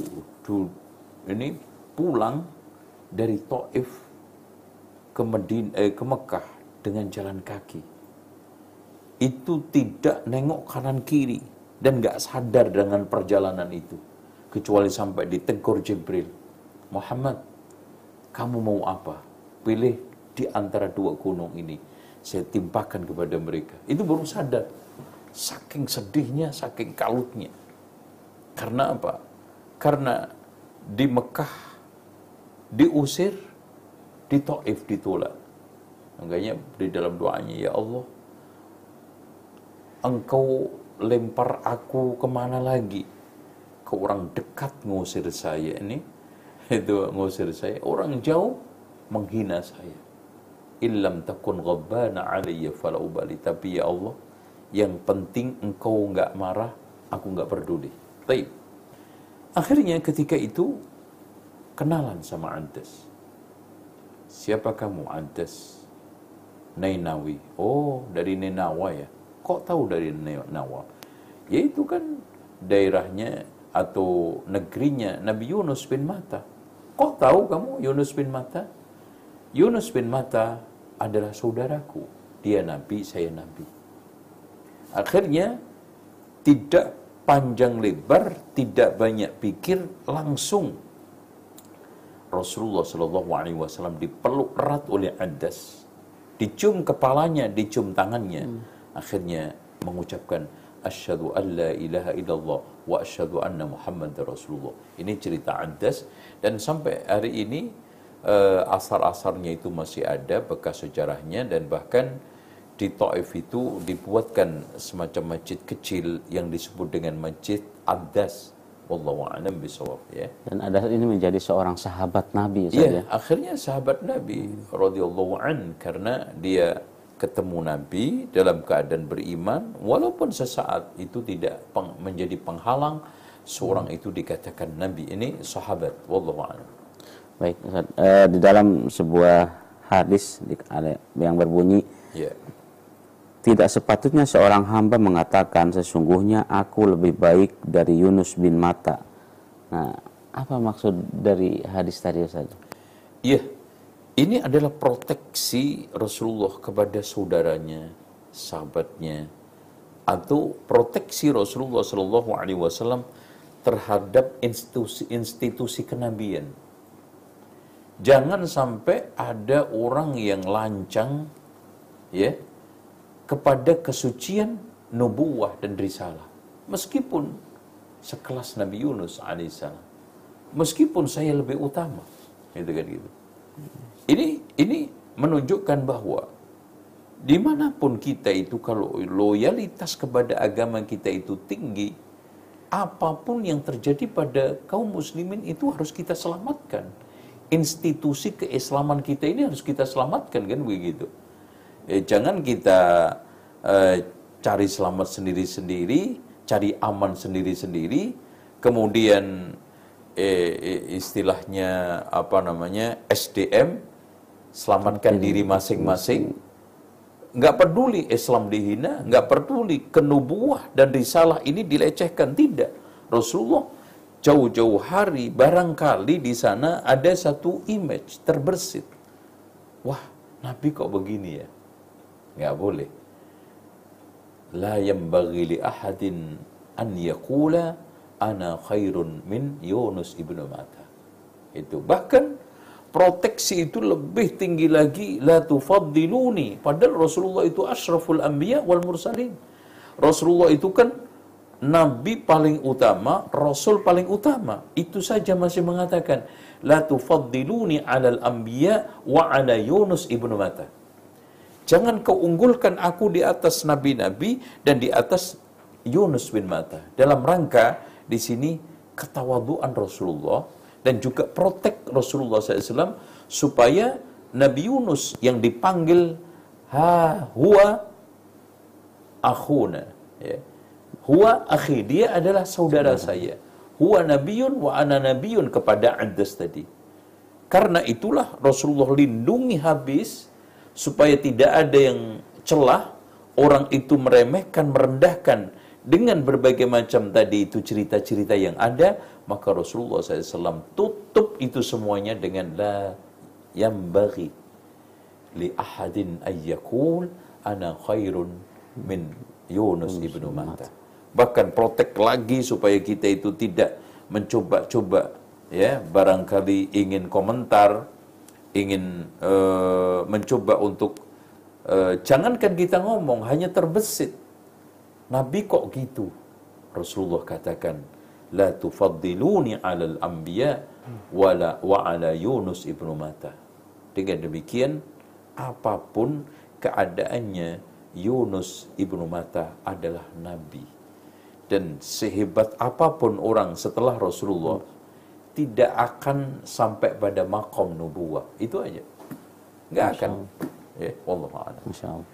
ini pulang dari Taif ke Mekah dengan jalan kaki. Itu tidak nengok kanan kiri dan nggak sadar dengan perjalanan itu. kecuali sampai ditegur Jibril, Muhammad, kamu mau apa? Pilih di antara dua gunung ini, saya timpakan kepada mereka. Itu baru sadar, saking sedihnya, saking kalutnya. Karena apa? Karena di Mekah diusir, di Taif ditolak. Makanya di dalam doanya, ya Allah, Engkau lempar aku kemana lagi? Ke orang dekat ngusir saya ini, itu ngusir saya. Orang jauh menghina saya. Illam takun ghabbana alayya fala ubali. Tapi ya Allah, yang penting Engkau enggak marah, aku enggak peduli. Baik. Akhirnya ketika itu kenalan sama Adas. Siapa kamu? Adas, Nainawi. Oh, dari Nainawa ya. Kok tahu dari Nainawa? Ya itu kan daerahnya atau negerinya Nabi Yunus bin Matta. Kok tahu kamu Yunus bin Matta? Yunus bin Matta adalah saudaraku. Dia nabi, saya nabi. Akhirnya tidak panjang lebar, tidak banyak pikir, langsung Rasulullah SAW dipeluk erat oleh Adas, dicium kepalanya, dicium tangannya, akhirnya mengucapkan asyhadu an la ilaha illallah wa asyhadu anna Muhammadar Rasulullah. Ini cerita Adas, dan sampai hari ini asar-asarnya itu masih ada, bekas sejarahnya, dan bahkan di Taif itu dibuatkan semacam masjid kecil yang disebut dengan Masjid Adas. Wallahu a'lam bishawab, ya. Dan Adas ini menjadi seorang sahabat Nabi. Ya, akhirnya sahabat Nabi radhiyallahu an, karena dia ketemu Nabi dalam keadaan beriman, walaupun sesaat itu tidak menjadi penghalang seorang itu dikatakan Nabi. Ini sahabat. Wallahu a'lam. Baik, Ustaz. Di dalam sebuah hadis yang berbunyi, ya, tidak sepatutnya seorang hamba mengatakan sesungguhnya aku lebih baik dari Yunus bin Matta. Nah, apa maksud dari hadis tadi, Ustaz? Iya, ini adalah proteksi Rasulullah kepada saudaranya, sahabatnya, atau proteksi Rasulullah SAW terhadap institusi kenabian. Jangan sampai ada orang yang lancang, ya, kepada kesucian nubuwah dan risalah. Meskipun sekelas Nabi Yunus alaihissalam, meskipun saya lebih utama, gitu kan gitu. Ini menunjukkan bahwa dimanapun kita itu, kalau loyalitas kepada agama kita itu tinggi, apapun yang terjadi pada kaum muslimin itu harus kita selamatkan. Institusi keislaman kita ini harus kita selamatkan, kan begitu. Jangan kita cari selamat sendiri-sendiri, cari aman sendiri-sendiri, kemudian istilahnya apa namanya, SDM, selamatkan diri masing-masing. Nggak peduli Islam dihina, nggak peduli kenubuwah dan risalah ini dilecehkan, tidak. Rasulullah jauh-jauh hari barangkali di sana ada satu image terbersit. Wah, Nabi kok begini ya? Nggak boleh. La yambaghi li ahadin an yaqula ana khairun min Yunus ibnu Matta. Itu bahkan proteksi itu lebih tinggi lagi, la tufaddiluni. Padahal Rasulullah itu asyraful anbiya wal mursalin. Rasulullah itu kan nabi paling utama, rasul paling utama. Itu saja masih mengatakan la tufaddiluni 'alal anbiya wa 'ala Yunus ibnu Matta. Jangan kau unggulkan aku di atas nabi-nabi dan di atas Yunus bin Matta. Dalam rangka di sini ketawaduan Rasulullah dan juga protek Rasulullah SAW supaya Nabi Yunus yang dipanggil ha huwa akhuna, ya, huwa akhi, dia adalah saudara saya. Huwa nabiyun wa ana nabiyun kepada Adas tadi. Karena itulah Rasulullah lindungi habis supaya tidak ada yang celah, orang itu meremehkan, merendahkan dengan berbagai macam tadi itu cerita-cerita yang ada, maka Rasulullah SAW tutup itu semuanya dengan la yambaghi li ahadin ayyakul ana khairun min Yunus ibnu Matta. Bahkan protek lagi supaya kita itu tidak mencoba-coba, ya, barangkali ingin komentar, ingin mencoba untuk jangankan kita ngomong, hanya terbesit. Nabi kok gitu? Rasulullah katakan, la tufaddiluni 'alal anbiya wala wa 'ala Yunus ibnu Mata. Dengan demikian, apapun keadaannya, Yunus ibnu Mata adalah nabi. Dan sehebat apapun orang setelah Rasulullah, tidak akan sampai pada maqam nubuwah. Itu aja. Nggak akan. Ya, wallahualam. Insyaallah.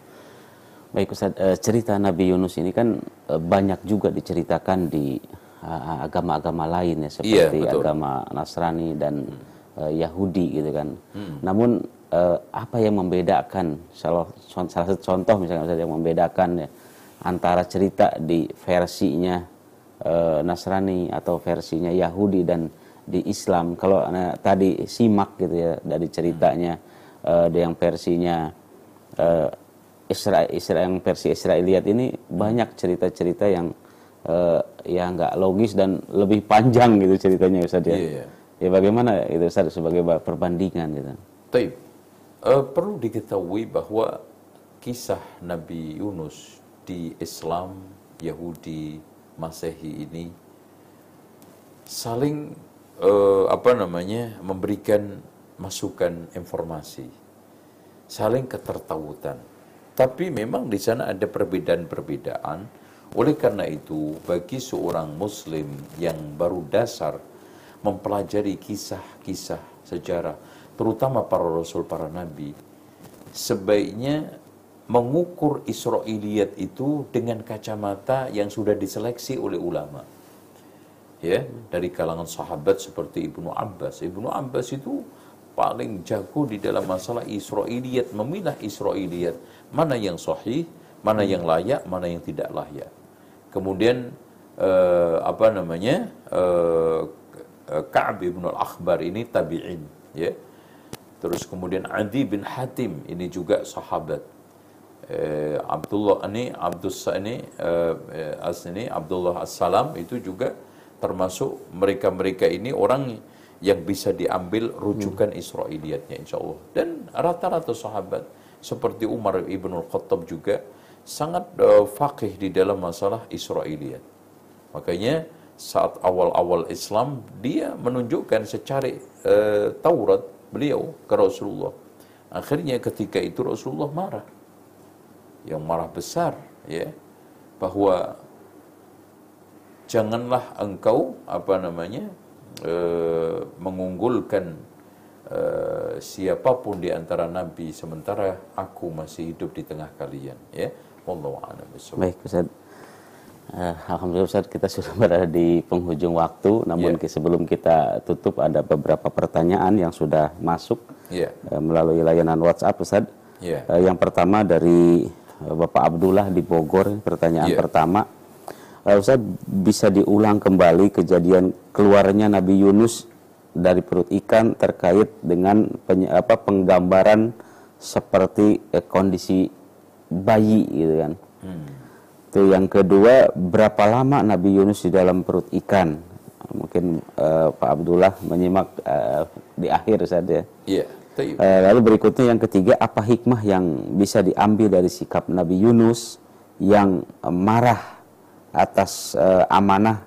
Baik Ustaz, cerita Nabi Yunus ini kan banyak juga diceritakan di agama-agama lain, ya, seperti agama Nasrani dan Yahudi gitu kan. Namun apa yang membedakan, salah satu contoh misalnya yang membedakan, ya, antara cerita di versinya Nasrani atau versinya Yahudi dan di Islam? Kalau tadi simak gitu ya dari ceritanya, ada yang versinya yang versi Israiliyat ini banyak cerita-cerita yang nggak logis dan lebih panjang gitu ceritanya Ustaz, ya. Yeah. Ya bagaimana itu Ustaz sebagai perbandingan gitu. Tapi perlu diketahui bahwa kisah Nabi Yunus di Islam, Yahudi, Masehi ini saling memberikan masukan informasi, saling ketertautan. Tapi memang di sana ada perbedaan-perbedaan. Oleh karena itu, bagi seorang Muslim yang baru dasar mempelajari kisah-kisah sejarah, terutama para Rasul, para Nabi, sebaiknya mengukur Israiliyat itu dengan kacamata yang sudah diseleksi oleh ulama. Ya, dari kalangan sahabat seperti Ibnu Abbas. Ibnu Abbas itu paling jago di dalam masalah Israiliyat, memilah Israiliyat, mana yang sahih, mana yang layak, mana yang tidak layak. Kemudian Ka'b bin Al-Akhbar ini tabi'in, ya. Terus kemudian Adi bin Hatim ini juga sahabat. Abdullah As-Salam itu juga termasuk mereka-mereka ini orang yang bisa diambil rujukan Israiliyatnya, insya Allah. Dan rata-rata sahabat seperti Umar ibn al-Khattab juga sangat faqih di dalam masalah Israiliyat. Makanya saat awal-awal Islam, dia menunjukkan secara Taurat beliau ke Rasulullah. Akhirnya ketika itu Rasulullah marah, yang marah besar, ya, bahwa janganlah engkau mengunggulkan siapapun di antara nabi sementara aku masih hidup di tengah kalian, ya. Wallahu a'lam. Baik Ustaz, alhamdulillah Ustaz, kita sudah berada di penghujung waktu, namun sebelum kita tutup ada beberapa pertanyaan yang sudah masuk melalui layanan WhatsApp Ustaz. Yang pertama dari Bapak Abdullah di Bogor, pertanyaan pertama, Ustaz, bisa diulang kembali kejadian keluarnya Nabi Yunus dari perut ikan terkait dengan penggambaran seperti kondisi bayi gitu kan. Itu yang kedua, berapa lama Nabi Yunus di dalam perut ikan? Mungkin Pak Abdullah menyimak di akhir Ustaz, ya. Lalu berikutnya yang ketiga, apa hikmah yang bisa diambil dari sikap Nabi Yunus yang marah atas amanah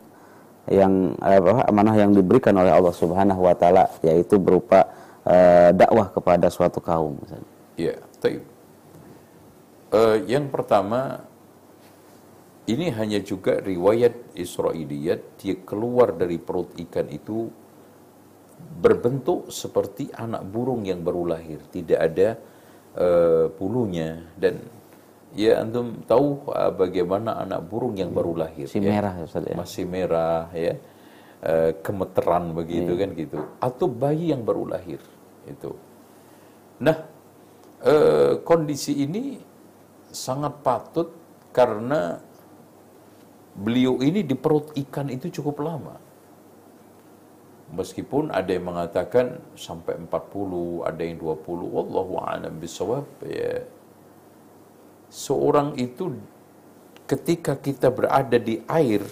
yang diberikan oleh Allah Subhanahu wa taala, yaitu berupa dakwah kepada suatu kaum? Ya, baik. Yang pertama, ini hanya juga riwayat Israiliyat, dia keluar dari perut ikan itu berbentuk seperti anak burung yang baru lahir, tidak ada bulunya. Dan ya, antum tahu bagaimana anak burung yang baru lahir, masih merah, ya. Masih merah, ya, kemeteran begitu, kan gitu. Atau bayi yang baru lahir itu. Nah, kondisi ini sangat patut karena beliau ini di perut ikan itu cukup lama. Meskipun ada yang mengatakan sampai 40, ada yang 20, wallahu a'lam bisawab, ya. Seorang itu ketika kita berada di air,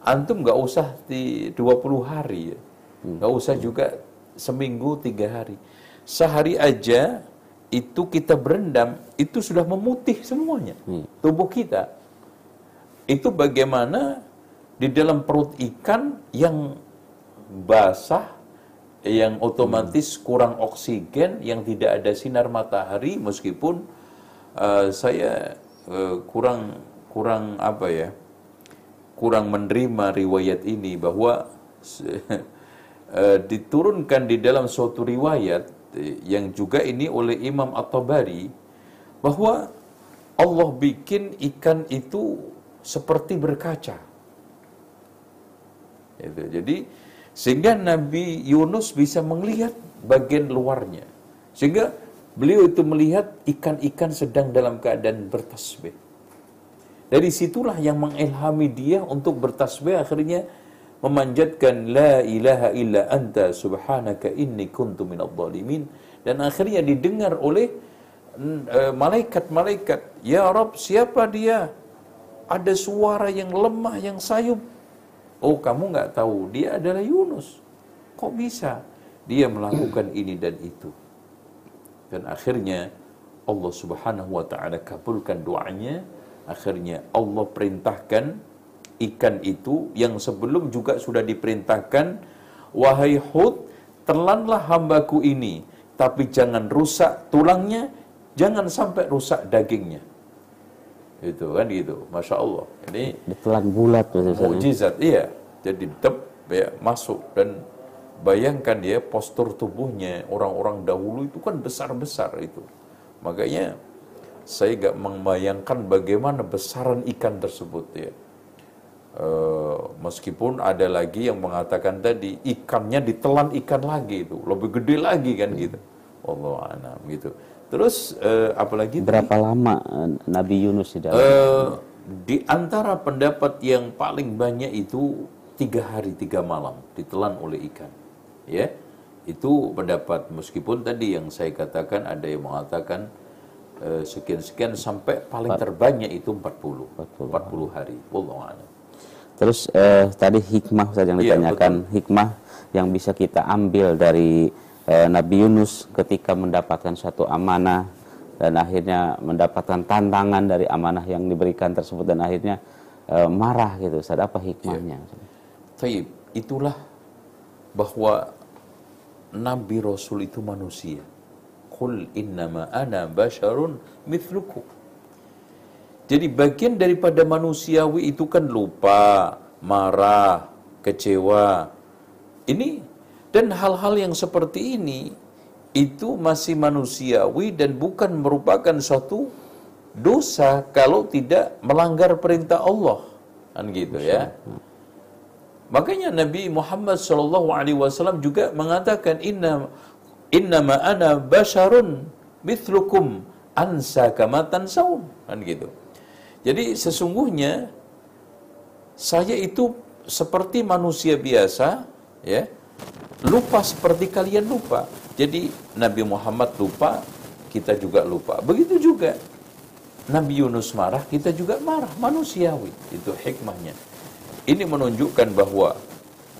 Antum nggak usah di 20 hari, nggak usah juga seminggu 3 hari. Sehari aja itu kita berendam, itu sudah memutih semuanya. Tubuh kita. Itu bagaimana di dalam perut ikan yang basah, yang otomatis kurang oksigen, yang tidak ada sinar matahari, meskipun saya kurang menerima riwayat ini bahwa diturunkan di dalam suatu riwayat yang juga ini oleh Imam At-Tabari, bahwa Allah bikin ikan itu seperti berkaca. Itu. Jadi sehingga Nabi Yunus bisa melihat bagian luarnya. Sehingga beliau itu melihat ikan-ikan sedang dalam keadaan bertasbih. Dari situlah yang mengilhami dia untuk bertasbih, akhirnya memanjatkan la ilaha illa anta subhanaka inni kuntu minadh-dhalimin, dan akhirnya didengar oleh malaikat-malaikat, ya Rabb, siapa dia? Ada suara yang lemah, yang sayup. Oh, kamu nggak tahu, dia adalah Yunus. Kok bisa dia melakukan ini dan itu? Dan akhirnya Allah Subhanahu wa taala kabulkan doanya. Akhirnya Allah perintahkan ikan itu yang sebelum juga sudah diperintahkan, wahai Hud, telanlah hambaku ini, tapi jangan rusak tulangnya, jangan sampai rusak dagingnya. Itu kan gitu, masya Allah. Ini ditelan bulat, mukjizat, iya. Jadi masuk, dan bayangkan ya postur tubuhnya orang-orang dahulu itu kan besar-besar itu. Makanya saya nggak membayangkan bagaimana besaran ikan tersebut ya. Meskipun ada lagi yang mengatakan tadi ikannya ditelan ikan lagi itu lebih gede lagi kan gitu. Wallahu a'lam gitu. Terus apalagi berapa tadi? Lama Nabi Yunus di dalam? Di antara pendapat yang paling banyak itu 3 hari 3 malam ditelan oleh ikan. Ya, itu pendapat, meskipun tadi yang saya katakan ada yang mengatakan sekian-sekian sampai paling terbanyak itu 40 hari. Wallahu a'lam. Terus tadi hikmah yang ditanyakan, ya, hikmah yang bisa kita ambil dari Nabi Yunus ketika mendapatkan suatu amanah dan akhirnya mendapatkan tantangan dari amanah yang diberikan tersebut, dan akhirnya marah gitu. Ustaz, apa hikmahnya? Taib, itulah bahwa Nabi Rasul itu manusia. Qul innama ana basyarun mithlukum. Jadi bagian daripada manusiawi itu kan lupa, marah, kecewa. Ini dan hal-hal yang seperti ini itu masih manusiawi dan bukan merupakan suatu dosa kalau tidak melanggar perintah Allah. Kan gitu ya. Makanya Nabi Muhammad SAW juga mengatakan innama ana basyarun mithlukum ansa kama tansaun. Kan gitu. Jadi sesungguhnya saya itu seperti manusia biasa, ya, lupa seperti kalian lupa. Jadi Nabi Muhammad lupa, kita juga lupa. Begitu juga Nabi Yunus marah, kita juga marah, manusiawi. Itu hikmahnya. Ini menunjukkan bahwa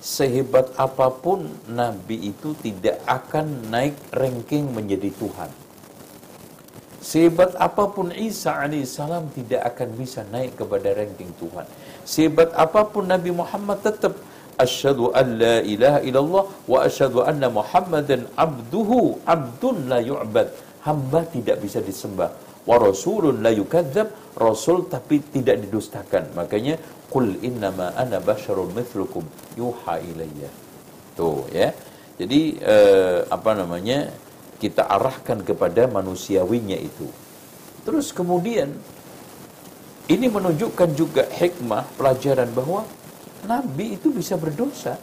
sehebat apapun Nabi itu tidak akan naik ranking menjadi Tuhan. Sehebat apapun Isa alaihissalam tidak akan bisa naik kepada ranking Tuhan. Sehebat apapun Nabi Muhammad tetap asyhadu an la ilaha illallah wa asyhadu anna Muhammadan abduhu, abdun la yu'bad. Hamba tidak bisa disembah. Wa rasulun la yukadzab, rasul tapi tidak didustakan. Makanya qul innama ana basyarun mithlukum yuha ilayya. Tuh ya. Jadi kita arahkan kepada manusiawinya itu. Terus kemudian ini menunjukkan juga hikmah, pelajaran bahwa Nabi itu bisa berdosa.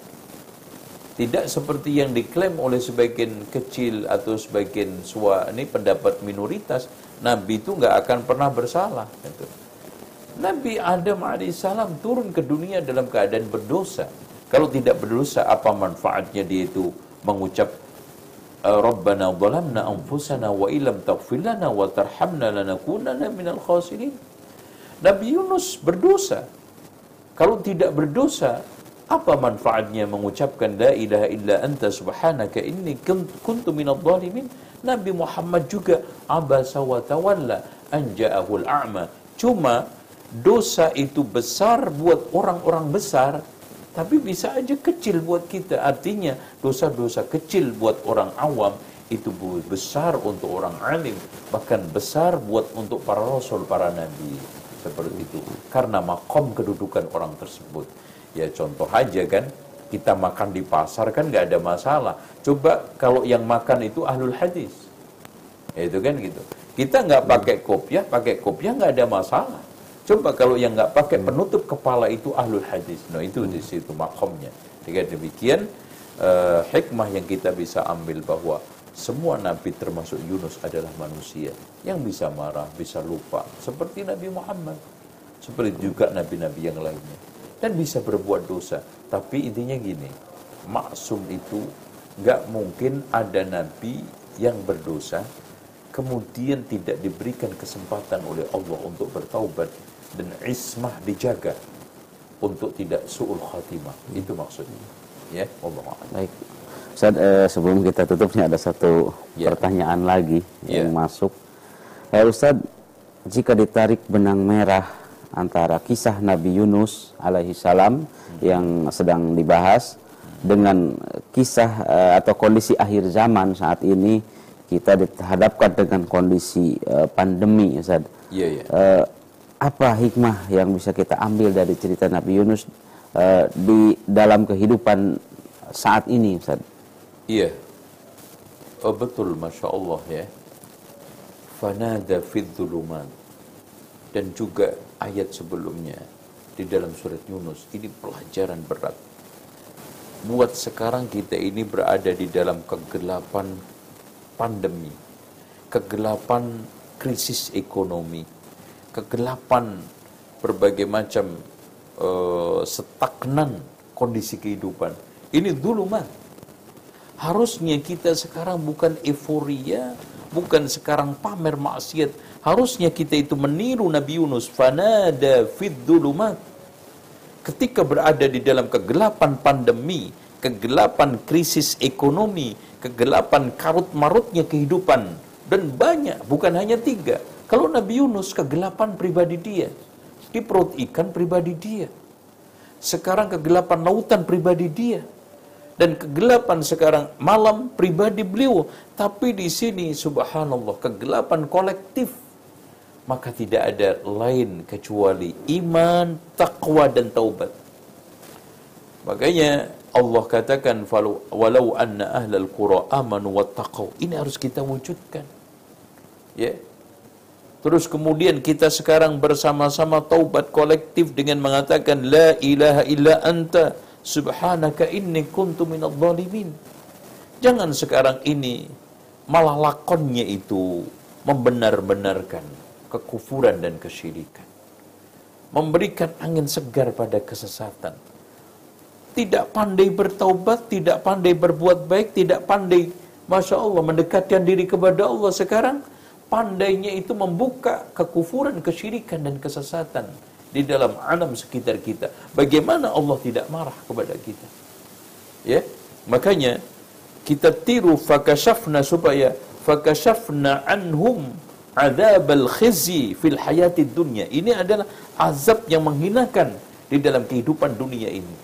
Tidak seperti yang diklaim oleh sebagian kecil atau sebagian pendapat minoritas, Nabi itu nggak akan pernah bersalah. Nabi Adam alaihissalam turun ke dunia dalam keadaan berdosa. Kalau tidak berdosa, apa manfaatnya dia itu mengucap Rabbana dhalamna anfusana wa illam taghfir lana wa tarhamna lanakunanna minal khasirin. Nabi Yunus berdosa. Kalau tidak berdosa, apa manfaatnya mengucapkan la ilaha illa anta subhanaka inni kuntu minadh dhalimin? Nabi Muhammad juga abasa wa tawalla an ja'ahu al-a'ma. Cuma dosa itu besar buat orang-orang besar, tapi bisa aja kecil buat kita. Artinya dosa-dosa kecil buat orang awam itu besar untuk orang alim, bahkan besar buat untuk para rasul, para nabi. Seperti itu, karena makom kedudukan orang tersebut. Ya contoh aja kan, kita makan di pasar kan nggak ada masalah. Coba kalau yang makan itu ahlul hadis, ya itu kan gitu. Kita nggak pakai kopiah nggak ada masalah. Coba kalau yang nggak pakai penutup kepala itu ahlul hadis. Nah itu di situ makomnya. Dengan demikian hikmah yang kita bisa ambil bahwa semua nabi termasuk Yunus adalah manusia yang bisa marah, bisa lupa. Seperti Nabi Muhammad. Seperti juga nabi-nabi yang lainnya. Dan bisa berbuat dosa. Tapi intinya gini, maksum itu gak mungkin ada nabi yang berdosa, kemudian tidak diberikan kesempatan oleh Allah untuk bertaubat. Dan ismah dijaga untuk tidak su'ul khatimah. Itu maksudnya. Ya, wallahualam. Baik. Ustaz, sebelum kita tutupnya ada satu pertanyaan lagi yang masuk. Ustaz, jika ditarik benang merah antara kisah Nabi Yunus alaihi salam yang sedang dibahas dengan kisah atau kondisi akhir zaman saat ini, kita dihadapkan dengan kondisi pandemi, Ustaz. Apa hikmah yang bisa kita ambil dari cerita Nabi Yunus di dalam kehidupan saat ini, Ustaz? Iya, betul, masya Allah ya. Fanada fidzuluman, dan juga ayat sebelumnya di dalam surat Yunus ini pelajaran berat. Buat sekarang kita ini berada di dalam kegelapan pandemi, kegelapan krisis ekonomi, kegelapan berbagai macam stagnan kondisi kehidupan. Ini dzuluman. Harusnya kita sekarang bukan euforia, bukan sekarang pamer maksiat. Harusnya kita itu meniru Nabi Yunus. Fanada fidzulumat. Ketika berada di dalam kegelapan pandemi, kegelapan krisis ekonomi, kegelapan karut-marutnya kehidupan. Dan banyak, bukan hanya tiga. Kalau Nabi Yunus, kegelapan pribadi dia. Di perut ikan pribadi dia. Sekarang kegelapan lautan pribadi dia. Dan kegelapan sekarang malam pribadi beliau. Tapi di sini subhanallah kegelapan kolektif. Maka tidak ada lain kecuali iman, taqwa dan taubat. Makanya Allah katakan walau anna ahlal qura amanu wattaqau. Ini harus kita wujudkan. Ya. Terus kemudian kita sekarang bersama-sama taubat kolektif dengan mengatakan la ilaha illa anta subhanaka inni kuntu minadh dhalimin. Jangan sekarang ini malah lakonnya itu membenar-benarkan kekufuran dan kesyirikan, memberikan angin segar pada kesesatan, tidak pandai bertaubat, tidak pandai berbuat baik, tidak pandai masya Allah mendekatkan diri kepada Allah. Sekarang pandainya itu membuka kekufuran, kesyirikan dan kesesatan di dalam alam sekitar kita. Bagaimana Allah tidak marah kepada kita? Ya, makanya kita tiru fakashafna, supaya fakashafna anhum adzabal khizi fil hayatid dunya. Ini adalah azab yang menghinakan di dalam kehidupan dunia ini.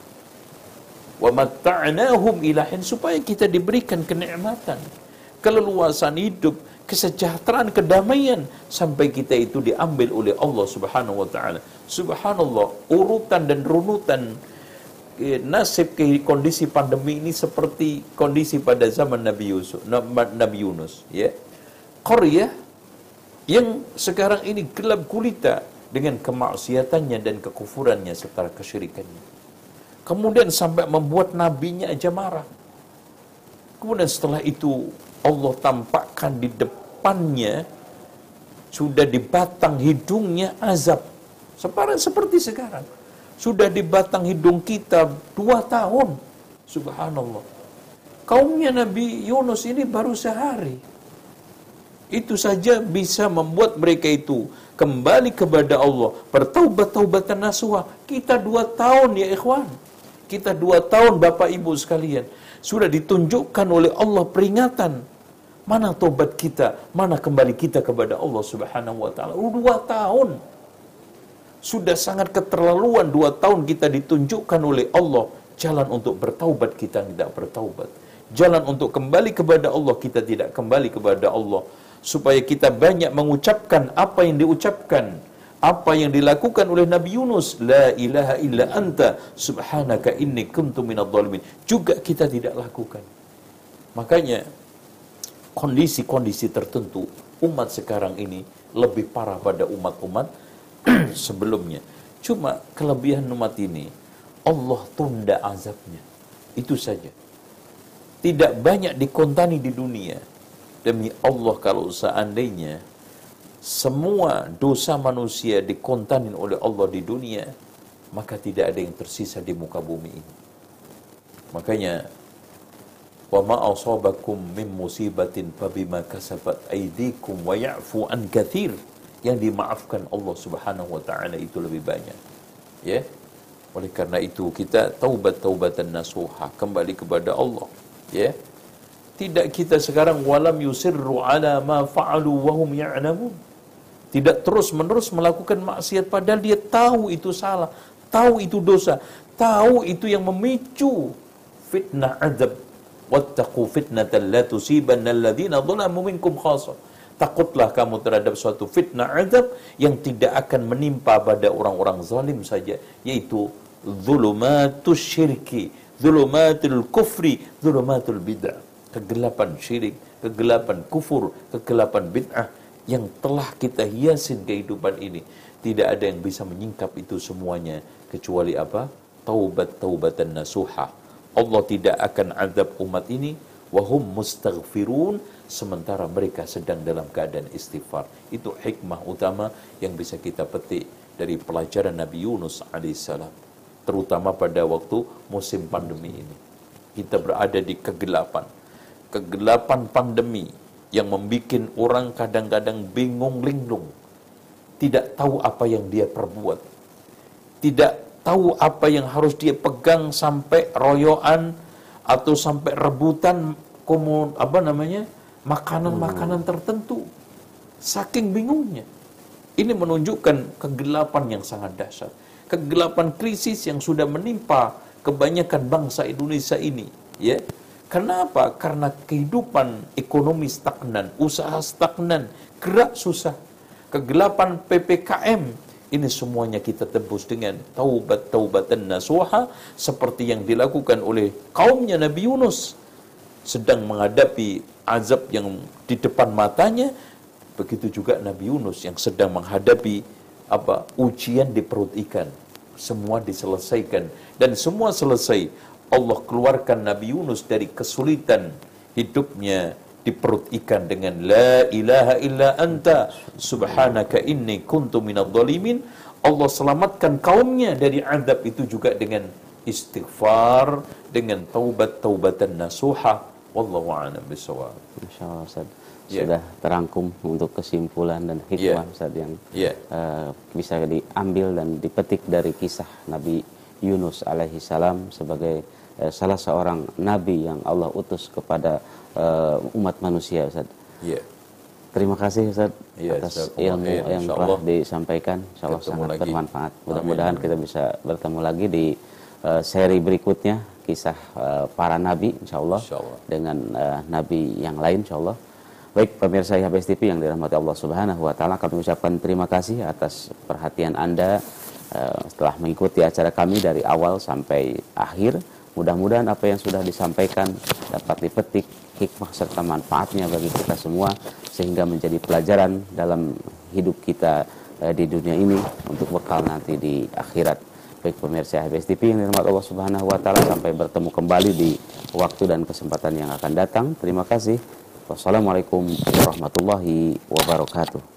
Wa matta'nahum ila hin, supaya kita diberikan kenikmatan, keleluasan hidup, kesejahteraan, kedamaian, sampai kita itu diambil oleh Allah subhanahu wa ta'ala. Subhanallah, urutan dan runutan nasib kondisi pandemi ini seperti kondisi pada zaman Nabi Yunus. Ya. Qaryah yang sekarang ini gelap gulita dengan kemaksiatannya dan kekufurannya serta kesyirikannya. Kemudian sampai membuat nabinya aja marah. Kemudian setelah itu Allah tampakkan di depannya, sudah di batang hidungnya azab. Seperti sekarang. Sudah di batang hidung kita 2 tahun. Subhanallah. Kaumnya Nabi Yunus ini baru sehari. itu saja bisa membuat mereka itu kembali kepada Allah, bertaubat-taubatan nasuha. Kita 2 tahun ya ikhwan, kita 2 tahun bapak ibu sekalian, sudah ditunjukkan oleh Allah peringatan, mana taubat kita, mana kembali kita kepada Allah subhanahu wa ta'ala. 2 tahun sudah sangat keterlaluan, 2 tahun kita ditunjukkan oleh Allah jalan untuk bertaubat, kita tidak bertaubat. Jalan untuk kembali kepada Allah, kita tidak kembali kepada Allah. Supaya kita banyak mengucapkan apa yang diucapkan, apa yang dilakukan oleh Nabi Yunus, la ilaha illa anta subhanaka inni kuntu minadh-dhalimin, juga kita tidak lakukan. Makanya kondisi-kondisi tertentu umat sekarang ini lebih parah pada umat-umat sebelumnya. Cuma kelebihan umat ini, Allah tunda azabnya, itu saja. Tidak banyak dikontani di dunia. Demi Allah, kalau seandainya semua dosa manusia dikontanin oleh Allah di dunia, maka tidak ada yang tersisa di muka bumi ini. Makanya, wa ma asabakum min musibatin fabima kasabat aydikum wa ya'fu an katsir, yang dimaafkan Allah Subhanahu wa taala itu lebih banyak. Ya. Oleh karena itu kita taubat-taubatan nasuha, kembali kepada Allah. Ya. Tidak kita sekarang walam yusirru ala ma fa'alu wa hum ya'lamun, tidak terus-menerus melakukan maksiat padahal dia tahu itu salah, tahu itu dosa, tahu itu yang memicu fitnah azab. Wattaqu fitnatan la tusibanna alladziina dhalamu minkum khassah, takutlah kamu terhadap suatu fitnah azab yang tidak akan menimpa pada orang-orang zalim saja, yaitu dzulumatus syirki, dzulumatul kufri, dzulumatul bid'ah, kegelapan syirik, kegelapan kufur, kegelapan bid'ah yang telah kita hiasin kehidupan ini. Tidak ada yang bisa menyingkap itu semuanya kecuali apa? Taubat-taubatan nasuha. Allah tidak akan azab umat ini wahum mustaghfirun, sementara mereka sedang dalam keadaan istighfar. Itu hikmah utama yang bisa kita petik dari pelajaran Nabi Yunus alaihissalam, terutama pada waktu musim pandemi ini. Kita berada di kegelapan, kegelapan pandemi yang membuat orang kadang-kadang bingung linglung, tidak tahu apa yang dia perbuat, tidak tahu apa yang harus dia pegang, sampai royoan atau sampai rebutan makanan-makanan tertentu, saking bingungnya. Ini menunjukkan kegelapan yang sangat dahsyat, kegelapan krisis yang sudah menimpa kebanyakan bangsa Indonesia ini, ya. Kenapa? Karena kehidupan ekonomi stagnan, usaha stagnan, gerak susah. Kegelapan PPKM, ini semuanya kita tebus dengan taubat-taubatan nasuha, seperti yang dilakukan oleh kaumnya Nabi Yunus. Sedang menghadapi azab yang di depan matanya, begitu juga Nabi Yunus yang sedang menghadapi ujian di perut ikan. Semua diselesaikan, dan semua selesai. Allah keluarkan Nabi Yunus dari kesulitan hidupnya di perut ikan dengan la ilaha illa anta subhanaka inni kuntu minadh-dhalimin. Allah selamatkan kaumnya dari azab itu juga dengan istighfar, dengan taubat-taubatan nasuha. Wallahu a'lam bishawab. Masyaallah Ustaz, sudah terangkum untuk kesimpulan dan hikmah Ustaz yang bisa diambil dan dipetik dari kisah Nabi Yunus alaihi salam sebagai salah seorang nabi yang Allah utus kepada umat manusia, Ustaz. Iya. Terima kasih Ustaz atas ilmu yang telah disampaikan. Insyaallah sangat bermanfaat. Mudah-mudahan kita bisa bertemu lagi di seri berikutnya, kisah para nabi insyaallah dengan nabi yang lain insyaallah. Baik pemirsa IHBS TV yang dirahmati Allah Subhanahu wa taala, kami ucapkan terima kasih atas perhatian Anda setelah mengikuti acara kami dari awal sampai akhir. Mudah-mudahan apa yang sudah disampaikan dapat dipetik hikmah serta manfaatnya bagi kita semua, sehingga menjadi pelajaran dalam hidup kita di dunia ini untuk bekal nanti di akhirat. Baik pemirsa IHBS TV yang dirahmati Allah Subhanahu wa taala, sampai bertemu kembali di waktu dan kesempatan yang akan datang. Terima kasih. Wassalamualaikum warahmatullahi wabarakatuh.